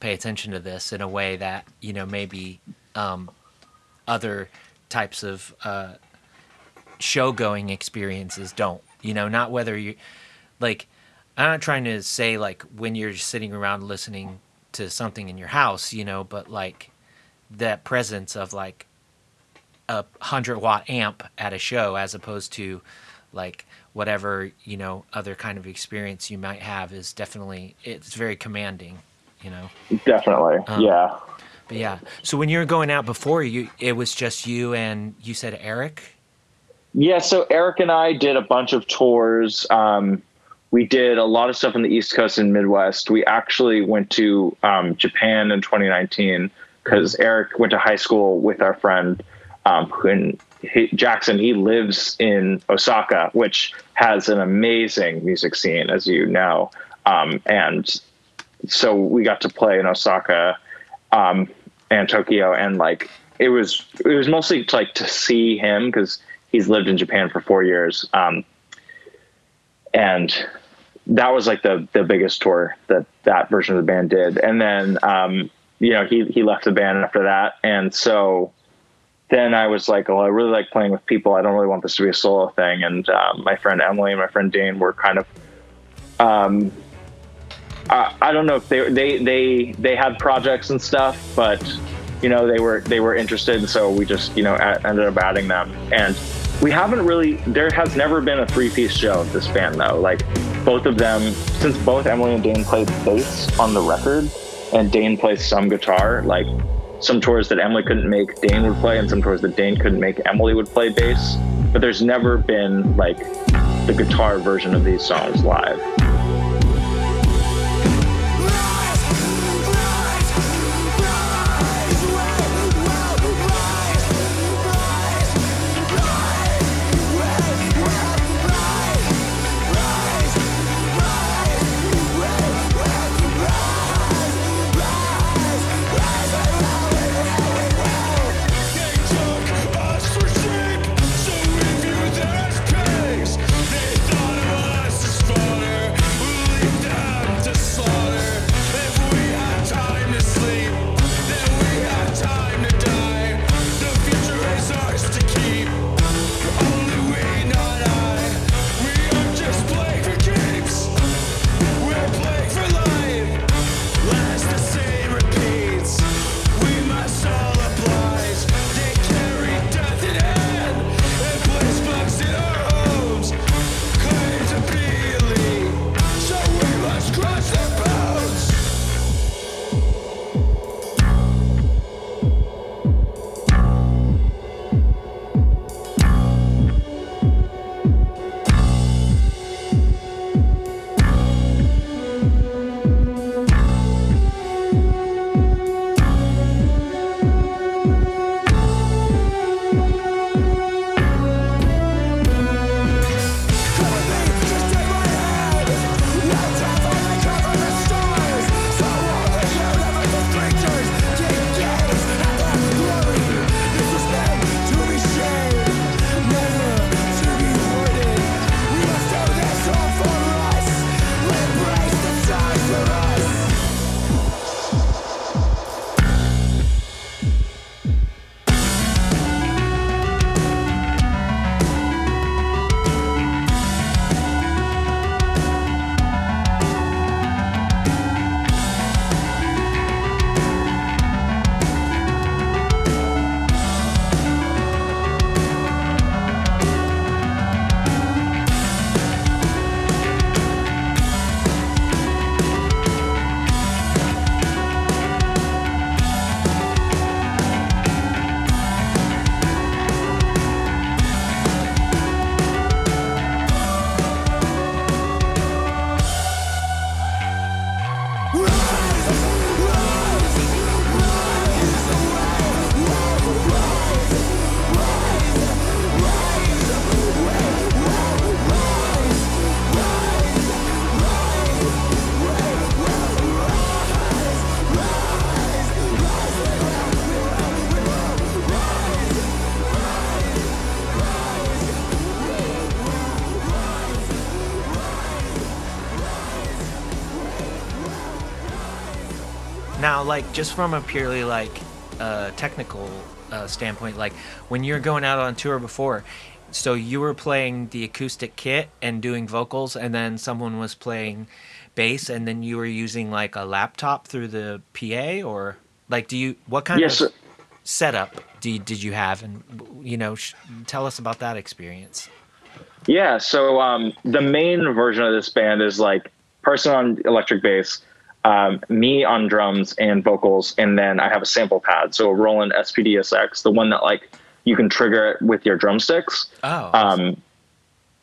pay attention to this in a way that, you know, maybe um, other types of uh, show going experiences don't, you know, not whether you like, I'm not trying to say like when you're sitting around listening to something in your house, you know, but like that presence of like a hundred watt amp at a show as opposed to like whatever, you know, other kind of experience you might have is definitely, it's very commanding, you know? Definitely. Um, yeah. But yeah. So when you were going out before you, it was just you and you said Eric? Yeah. So Eric and I did a bunch of tours. Um, we did a lot of stuff in the East Coast and Midwest. We actually went to, um, Japan in twenty nineteen because Eric went to high school with our friend, um, and he, Jackson, he lives in Osaka, which has an amazing music scene, as you know. Um, and so we got to play in Osaka, um, and Tokyo. And like, it was, it was mostly to, like to see him cause he's lived in Japan for four years. Um, and that was like the, the biggest tour that that version of the band did. And then, um, you know, he, he left the band after that. And so then I was like, oh, I really like playing with people. I don't really want this to be a solo thing. And, uh, my friend Emily and my friend Dane were kind of, um, I, I don't know if they, they, they, they had projects and stuff, but you know, they were, they were interested. And so we just, you know, a- ended up adding them. And we haven't really, there has never been a three piece show of this band though. Like both of them, since both Emily and Dane played bass on the record, and Dane plays some guitar, like some tours that Emily couldn't make, Dane would play, and some tours that Dane couldn't make, Emily would play bass. But there's never been like the guitar version of these songs live. Water. Now, like, just from a purely, like, uh, technical uh, standpoint, like, when you were going out on tour before, so you were playing the acoustic kit and doing vocals, and then someone was playing bass, and then you were using, like, a laptop through the P A, or, like, do you, what kind yes, of sir. setup do you, did you have? And, you know, sh- tell us about that experience. Yeah, so um, the main version of this band is, like, person on electric bass, Um, me on drums and vocals, and then I have a sample pad, so a Roland S P D S X, the one that like you can trigger it with your drumsticks. Oh, awesome. um,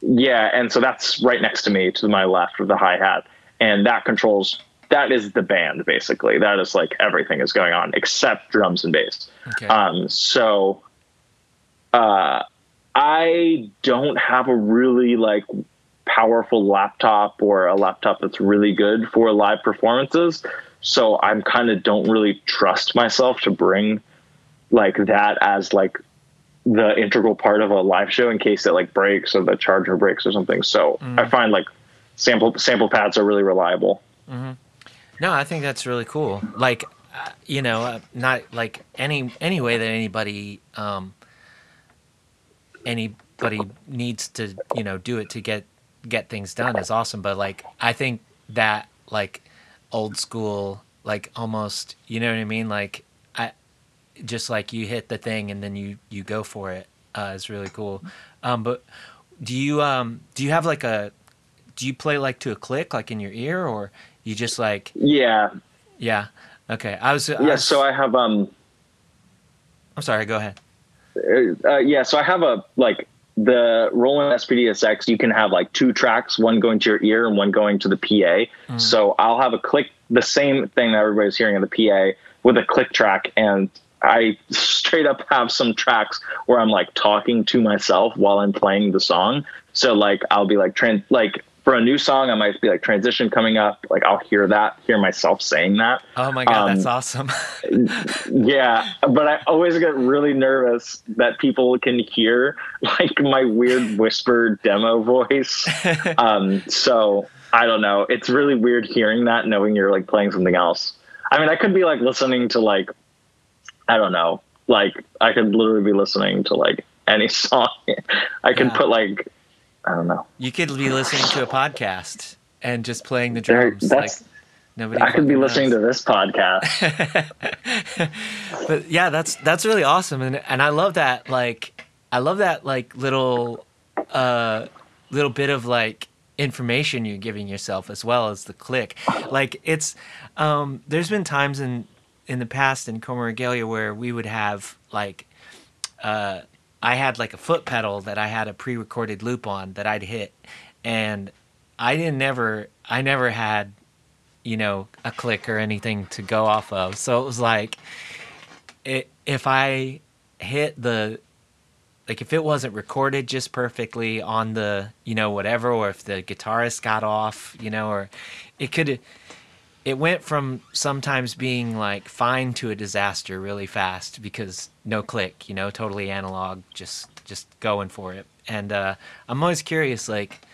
yeah, and so that's right next to me, to my left with the hi hat, and that controls. That is the band basically. That is like everything is going on except drums and bass. Okay. Um, so uh, I don't have a really like. powerful laptop or a laptop that's really good for live performances. So I'm kind of don't really trust myself to bring like that as like the integral part of a live show in case it like breaks or the charger breaks or something. So mm-hmm. I find like sample sample pads are really reliable. Mm-hmm. No, I think that's really cool. Like, uh, you know, uh, not like any, any way that anybody, um, anybody needs to, you know, do it to get, get things done is awesome, but like I think that like old school, like almost, you know what I mean, like I just like you hit the thing and then you you go for it uh is really cool. Um but do you um do you have like a do you play like to a click like in your ear, or you just like yeah yeah okay I was yeah I was, so I have um I'm sorry go ahead uh, yeah so I have a like the Roland S P D S X, you can have like two tracks, one going to your ear and one going to the P A. Mm. So I'll have a click, the same thing that everybody's hearing on the P A with a click track. And I straight up have some tracks where I'm like talking to myself while I'm playing the song. So like, I'll be like, trans- like for a new song, I might be like transition coming up. Like I'll hear that, hear myself saying that. Oh my God, um, that's awesome. Yeah. But I always get really nervous that people can hear like my weird whispered demo voice. Um, so I don't know. It's really weird hearing that, knowing you're like playing something else. I mean, I could be like listening to like, I don't know, like I could literally be listening to like any song. I could yeah. put like, I don't know. You could be listening to a podcast and just playing the drums. There, like nobody. I could be knows. listening to this podcast. But yeah, that's that's really awesome, and and I love that. Like I love that like little uh, little bit of like information you're giving yourself as well as the click. Like it's um, there's been times in in the past in Coma Regalia where we would have like. Uh, I had like a foot pedal that I had a pre-recorded loop on that I'd hit, and I didn't never I never had, you know, a click or anything to go off of. So it was like, it, if I hit the, like if it wasn't recorded just perfectly on the, you know, whatever, or if the guitarist got off, you know, or it could, it went from sometimes being like fine to a disaster really fast because. No click, you know, totally analog, just just going for it. And uh, I'm always curious, like,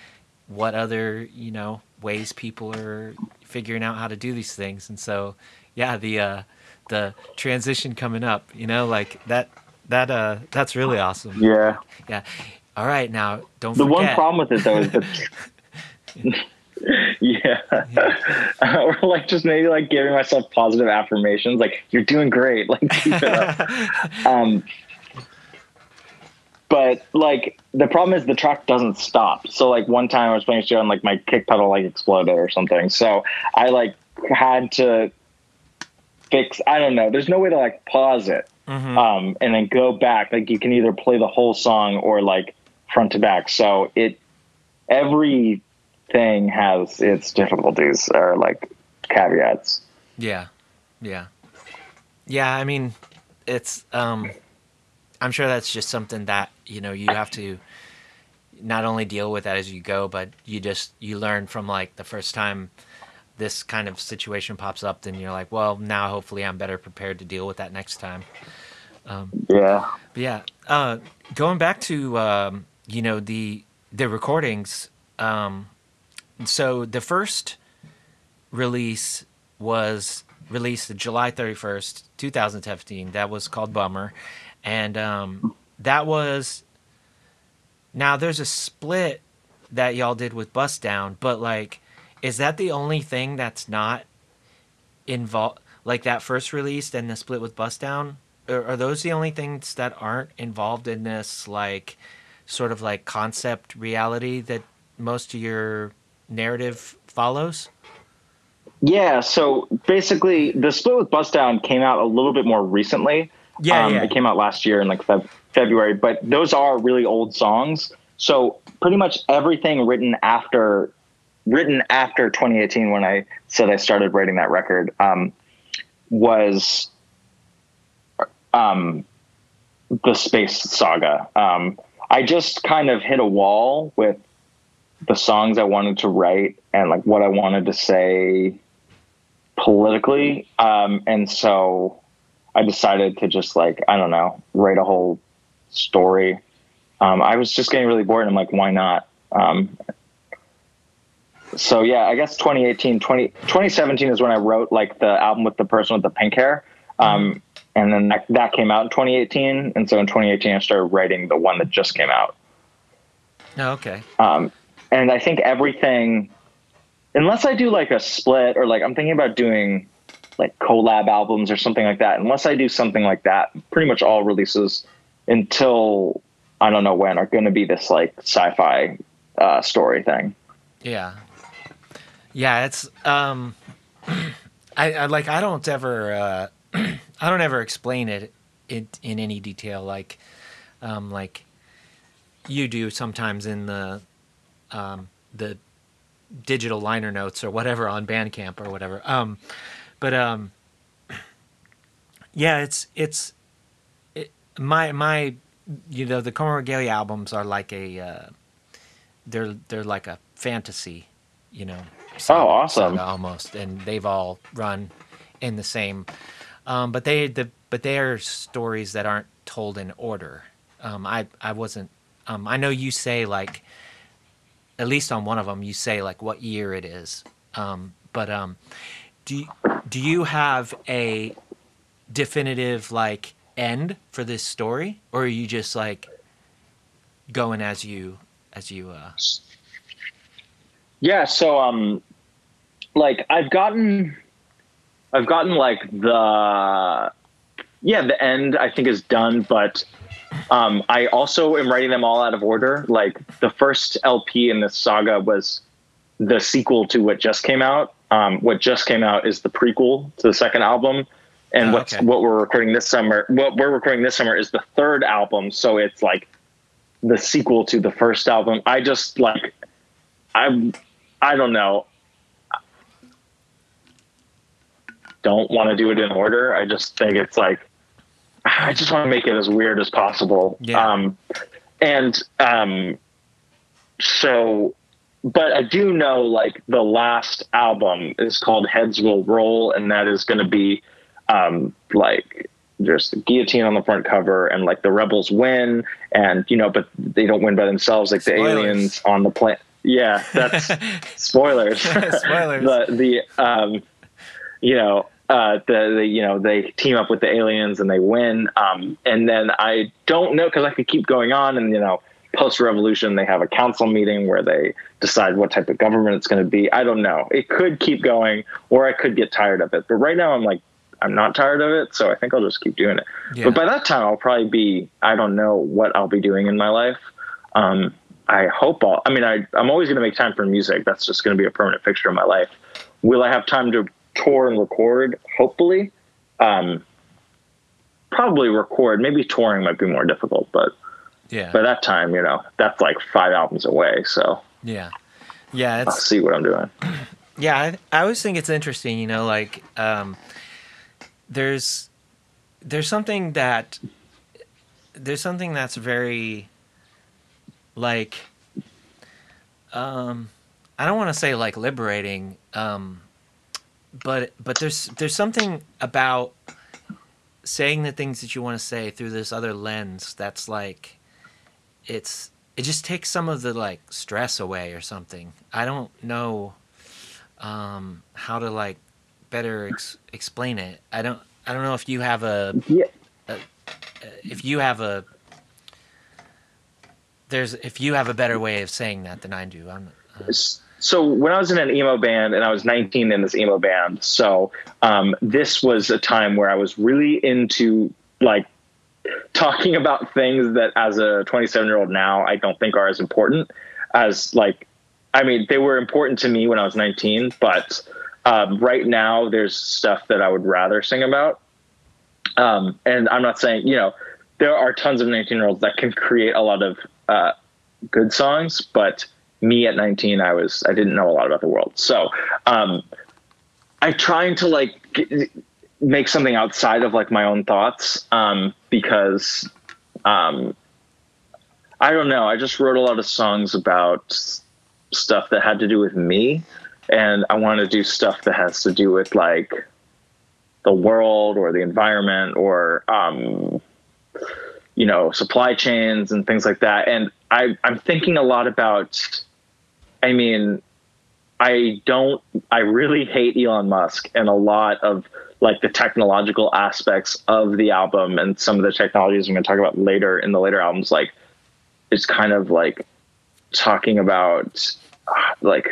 what other, you know, ways people are figuring out how to do these things. And so, yeah, the uh, the transition coming up, you know, like that that uh, that's really awesome. Yeah, yeah. All right, now don't. The forget. one problem with it though is that. Yeah, yeah. Uh, or like just maybe like giving myself positive affirmations like you're doing great, like keep it up. Um but like the problem is the track doesn't stop, so like one time I was playing a show and like my kick pedal like exploded or something, so I like had to fix, I don't know, there's no way to like pause it. Mm-hmm. Um and then go back, like you can either play the whole song or like front to back, so it every thing has its difficulties or like caveats. Yeah. Yeah. Yeah. I mean, it's, um, I'm sure that's just something that, you know, you have to not only deal with that as you go, but you just, you learn from like the first time this kind of situation pops up, then you're like, well, now hopefully I'm better prepared to deal with that next time. Um, yeah. But yeah. Uh, going back to, um, you know, the, the recordings, um, so the first release was released July thirty-first, two thousand seventeen. That was called Bummer. And um, that was... Now, there's a split that y'all did with Bustdown, but, like, is that the only thing that's not involved? Like, that first release and the split with Bustdown? Are, are those the only things that aren't involved in this, like, sort of, like, concept reality that most of your narrative follows? Yeah, so basically, the split with Bustdown came out a little bit more recently. Yeah, um, yeah. It came out last year in, like, Feb- February, but those are really old songs. So pretty much everything written after written after twenty eighteen, when I said I started writing that record, um, was um, the Space Saga. Um, I just kind of hit a wall with the songs I wanted to write and like what I wanted to say politically. Um, and so I decided to just like, I don't know, write a whole story. Um, I was just getting really bored. And I'm like, why not? Um, so yeah, I guess twenty eighteen, twenty, twenty seventeen is when I wrote like the album with the person with the pink hair. Um, and then that, that came out in twenty eighteen. And so in twenty eighteen, I started writing the one that just came out. Oh, okay. Um, and I think everything, unless I do like a split or like, I'm thinking about doing like collab albums or something like that. Unless I do something like that, pretty much all releases until I don't know when are going to be this like sci-fi uh, story thing. Yeah. Yeah. It's, um, I, I like, I don't ever, uh, I don't ever explain it in, in any detail. Like, um, like you do sometimes in the, um, the digital liner notes or whatever on Bandcamp or whatever. Um, but, um, yeah, it's, it's, My my, you know, the Coma Regalia albums are like a, uh, they're they're like a fantasy, you know. Saga, oh, awesome! Almost, and they've all run in the same, um, but they the but they are stories that aren't told in order. Um, I I wasn't. Um, I know you say like, at least on one of them, you say like what year it is. Um, but um, do do you have a definitive like end for this story, or are you just like going as you as you uh yeah so um like I've gotten I've gotten like the yeah the end I think is done, but um I also am writing them all out of order. Like the first L P in this saga was the sequel to what just came out. Um what just came out is the prequel to the second album. And oh, what's, okay. what we're recording this summer, what we're recording this summer is the third album. So it's like the sequel to the first album. I just like, I, I don't know. Don't want to do it in order. I just think it's like, I just want to make it as weird as possible. Yeah. Um, and um, so, but I do know like the last album is called Heads Will Roll. And that is going to be, Um, like there's the guillotine on the front cover and like the rebels win, and you know, but they don't win by themselves. Like spoilers. The aliens on the planet. Yeah. That's spoilers. spoilers. the, the, um, you know, uh, the, the, you know, they team up with the aliens and they win. Um, and then I don't know, cause I could keep going on, and, you know, post revolution, they have a council meeting where they decide what type of government it's going to be. I don't know. It could keep going, or I could get tired of it. But right now I'm like, I'm not tired of it, so I think I'll just keep doing it. Yeah. But by that time, I'll probably be, I don't know what I'll be doing in my life. Um, I hope I'll, I mean, I, I'm always going to make time for music. That's just going to be a permanent fixture of my life. Will I have time to tour and record? Hopefully. Um, probably record. Maybe touring might be more difficult, but yeah. By that time, you know, that's like five albums away, so. Yeah. Yeah. It's, I'll see what I'm doing. Yeah, I, I always think it's interesting, you know, like, um, There's, there's something that, there's something that's very, like, um, I don't want to say like liberating, um, but but there's there's something about saying the things that you want to say through this other lens that's like, it's it just takes some of the like stress away or something. I don't know, um, how to like better ex explain it. I don't. I don't know if you have a, yeah. a, if you have a, there's if you have a better way of saying that than I do. I'm. Uh, so when I was in an emo band and I was nineteen in this emo band, so um, this was a time where I was really into like talking about things that as a twenty-seven year old now I don't think are as important as like, I mean, they were important to me when I was nineteen, but um, right now there's stuff that I would rather sing about. Um, and I'm not saying, you know, there are tons of nineteen year olds that can create a lot of uh, good songs, but me at nineteen, I was, I didn't know a lot about the world. So um, I'm trying to like get, make something outside of like my own thoughts um, because um, I don't know. I just wrote a lot of songs about stuff that had to do with me, and I want to do stuff that has to do with like the world or the environment or, um, you know, supply chains and things like that. And I, I'm thinking a lot about, I mean, I don't, I really hate Elon Musk and a lot of like the technological aspects of the album and some of the technologies I'm going to talk about later in the later albums. Like it's kind of like talking about like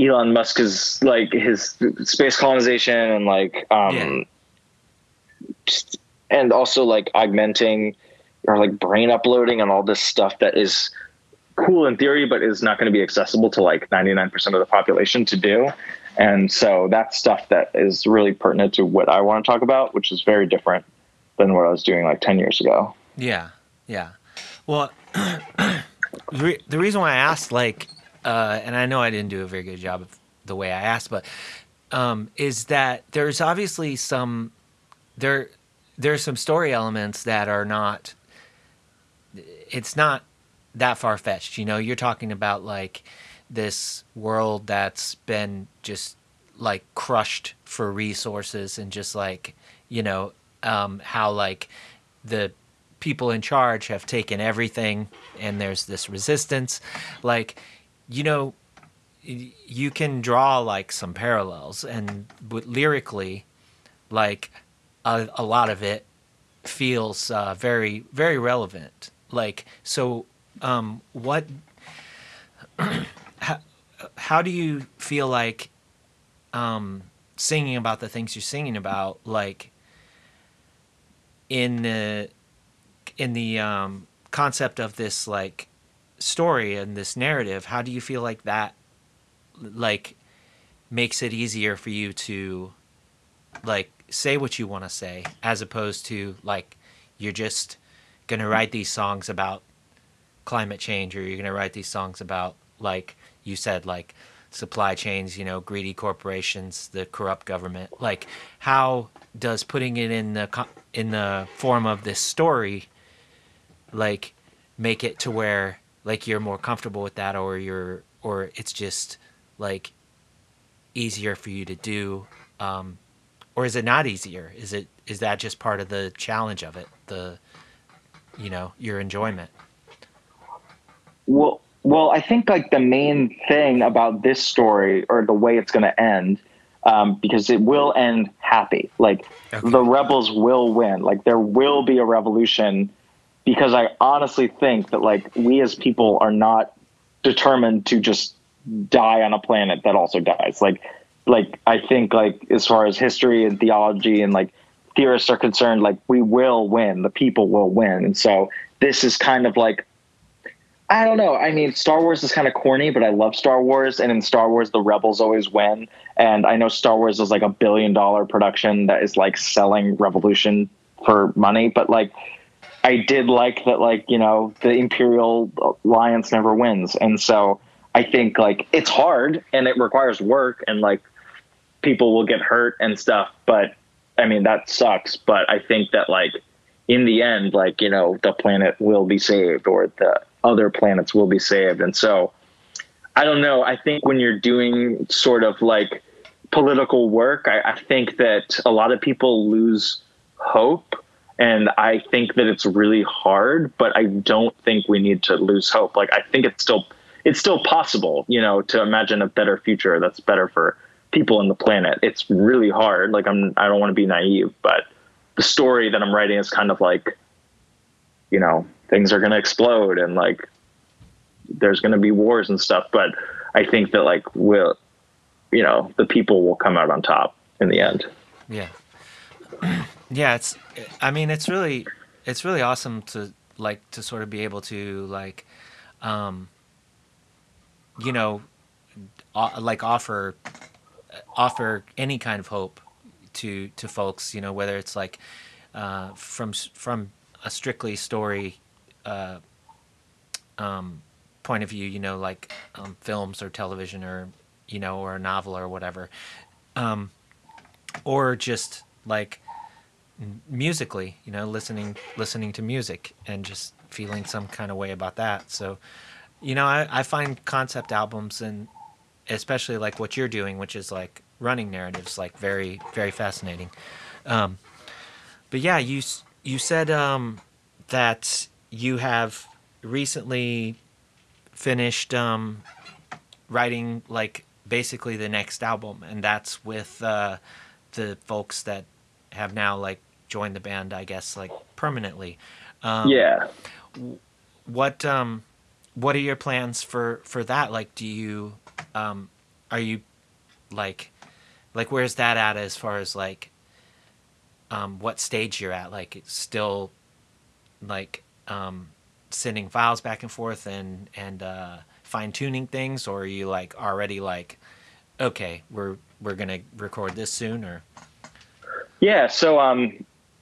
Elon Musk is like his space colonization and like, um, yeah. just, and also like augmenting or like brain uploading and all this stuff that is cool in theory, but is not going to be accessible to like ninety-nine percent of the population to do. And so that's stuff that is really pertinent to what I want to talk about, which is very different than what I was doing like ten years ago. Yeah. Yeah. Well, the reason why I asked, like, uh, and I know I didn't do a very good job of the way I asked, but um, is that there's obviously some, there, there's some story elements that are not, it's not that far-fetched, you know, you're talking about like this world that's been just like crushed for resources and just like, you know, um, how like the people in charge have taken everything and there's this resistance. Like, you know, you can draw like some parallels and lyrically, like a, a lot of it feels uh, very, very relevant. Like, so um, what, how, how do you feel like um, singing about the things you're singing about, like in the, in the um, concept of this like story and this narrative, how do you feel like that like makes it easier for you to like say what you want to say, as opposed to like, you're just going to write these songs about climate change, or you're going to write these songs about, like you said, like supply chains, you know, greedy corporations, the corrupt government. Like, how does putting it in the, in the form of this story, like make it to where like you're more comfortable with that, or you're, or it's just like easier for you to do, um or is it not easier? Is it, is that just part of the challenge of it, the, you know, your enjoyment? Well, well, I think like the main thing about this story, or the way it's going to end, Um, because it will end happy. Like, okay. The rebels will win. Like, there will be a revolution, because I honestly think that, like, we as people are not determined to just die on a planet that also dies. Like, like I think, like, as far as history and theology and, like, theorists are concerned, like, we will win. The people will win. And so this is kind of like, I don't know. I mean, Star Wars is kind of corny, but I love Star Wars. And in Star Wars, the rebels always win. And I know Star Wars is like a billion dollar production that is like selling Revolution for money. But like, I did like that, like, you know, the Imperial Alliance never wins. And so I think like it's hard and it requires work and like people will get hurt and stuff. But I mean, that sucks. But I think that like in the end, like, you know, the planet will be saved, or the other planets will be saved. And so I don't know. I think when you're doing sort of like political work, I, I think that a lot of people lose hope. And I think that it's really hard, but I don't think we need to lose hope. Like, I think it's still, it's still possible, you know, to imagine a better future that's better for people on the planet. It's really hard. Like, I'm, I don't want to be naive, but the story that I'm writing is kind of like, you know, things are going to explode and like there's going to be wars and stuff. But I think that like, we'll, you know, the people will come out on top in the end. Yeah. Yeah. It's, I mean, it's really, it's really awesome to like, to sort of be able to like, um, you know, like offer, offer any kind of hope to, to folks, you know, whether it's like, uh, from, from a strictly story, uh, um, point of view, you know, like, um, films or television or, you know, or a novel or whatever, um, or just like musically, you know, listening, listening to music and just feeling some kind of way about that. So, you know, I, I find concept albums, and especially like what you're doing, which is like running narratives, like very, very fascinating. Um, but yeah, you, you said, um, that you have recently finished, um, writing like basically the next album, and that's with uh the folks that have now like joined the band, I guess, like permanently. Um yeah what um what are your plans for for that? Like, do you um are you like like where's that at as far as like um what stage you're at? Like, it's still like um sending files back and forth and and uh fine-tuning things, or are you like already like, okay, we're we're gonna record this soon? Or yeah so um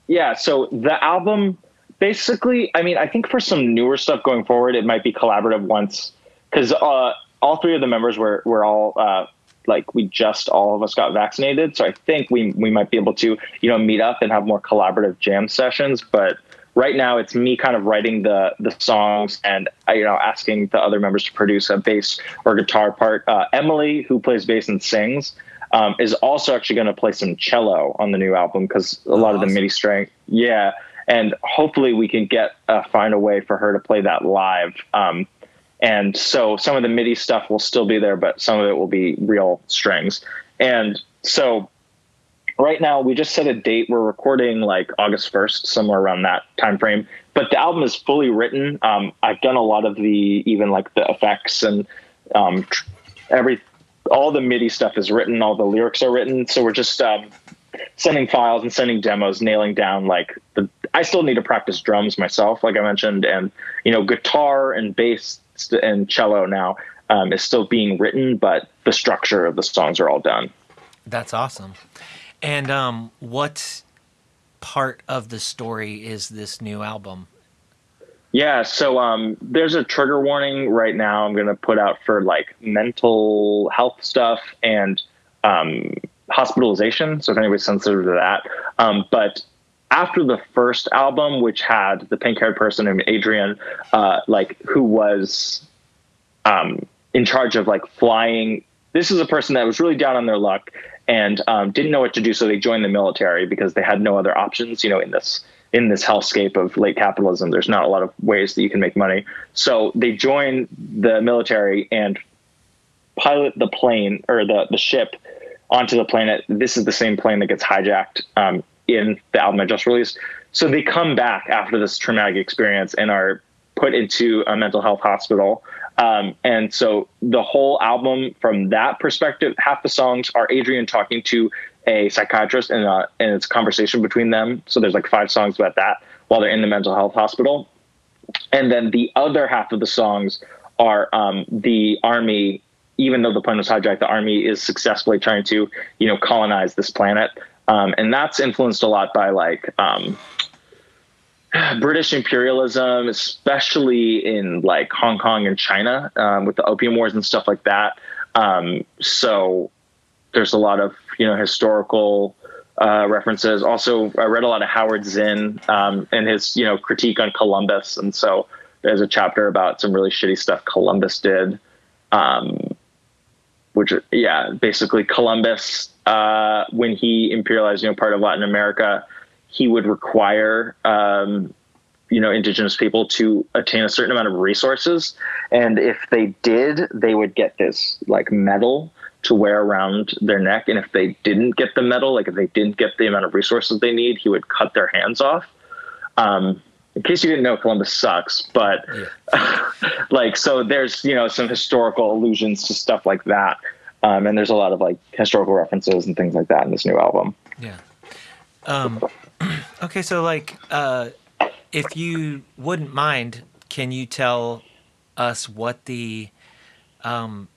yeah so the album basically, I mean, I think for some newer stuff going forward it might be collaborative once, because uh all three of the members were we're all uh like we just all of us got vaccinated, so I think we we might be able to, you know, meet up and have more collaborative jam sessions. But right now, it's me kind of writing the the songs and, you know, asking the other members to produce a bass or guitar part. Uh, Emily, who plays bass and sings, um, is also actually going to play some cello on the new album, because a lot awesome. of the MIDI string. Yeah, and hopefully we can get uh, find a way for her to play that live. Um, and so some of the MIDI stuff will still be there, but some of it will be real strings. And so right now, we just set a date. We're recording like August first, somewhere around that time frame. But the album is fully written. Um, I've done a lot of the, even like the effects and um, tr- every, all the MIDI stuff is written. All the lyrics are written. So we're just um, sending files and sending demos, nailing down like the. I still need to practice drums myself, like I mentioned, and you know, guitar and bass and cello now um, is still being written, but the structure of the songs are all done. That's awesome. And um, what part of the story is this new album? Yeah, so um, there's a trigger warning right now I'm going to put out for, like, mental health stuff and um, hospitalization, so if anybody's sensitive to that. Um, but after the first album, which had the pink-haired person named Adrian, uh, like, who was um, in charge of, like, flying. This is a person that was really down on their luck and um, didn't know what to do, so they joined the military because they had no other options. You know, in this in this hellscape of late capitalism, there's not a lot of ways that you can make money. So they join the military and pilot the plane or the, the ship onto the planet. This is the same plane that gets hijacked um, in the album I just released. So they come back after this traumatic experience and are put into a mental health hospital. Um, and so the whole album from that perspective, half the songs are Adrian talking to a psychiatrist and, uh, and it's a conversation between them. So there's like five songs about that while they're in the mental health hospital. And then the other half of the songs are, um, the army, even though the plane was hijacked, the army is successfully trying to, you know, colonize this planet. Um, and that's influenced a lot by like, um, British imperialism, especially in like Hong Kong and China, um, with the opium wars and stuff like that. Um, so there's a lot of, you know, historical uh, references. Also, I read a lot of Howard Zinn um, and his, you know, critique on Columbus. And so there's a chapter about some really shitty stuff Columbus did, um, which, yeah, basically Columbus, uh, when he imperialized, you know, part of Latin America, he would require, um, you know, indigenous people to attain a certain amount of resources. And if they did, they would get this like medal to wear around their neck. And if they didn't get the metal, like if they didn't get the amount of resources they need, he would cut their hands off. Um, in case you didn't know, Columbus sucks, but yeah. like, so there's, you know, some historical allusions to stuff like that. Um, and there's a lot of like historical references and things like that in this new album. Yeah. Um, okay. So like, uh, if you wouldn't mind, can you tell us what the, um,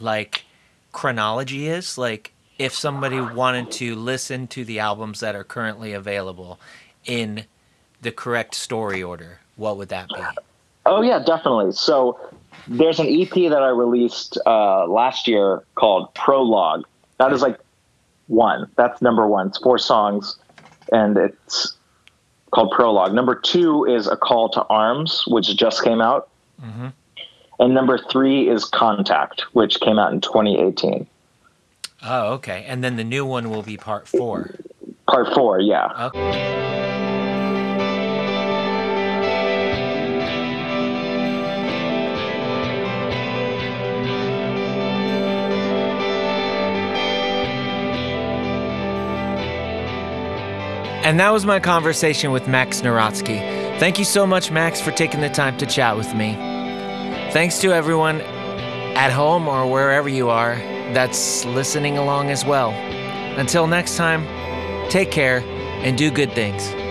like chronology is? Like if somebody wanted to listen to the albums that are currently available in the correct story order, what would that be? Oh yeah, definitely. So there's an E P that I released uh, last year called Prologue. That is like one. That's number one. It's four songs, and it's called Prologue. Number two is A Call to Arms, which just came out. Mm-hmm. And number three is Contact, which came out in twenty eighteen. Oh, okay. And then the new one will be part four. Part four, yeah. Okay. And that was my conversation with Max Narotsky. Thank you so much, Max, for taking the time to chat with me. Thanks to everyone at home or wherever you are that's listening along as well. Until next time, take care and do good things.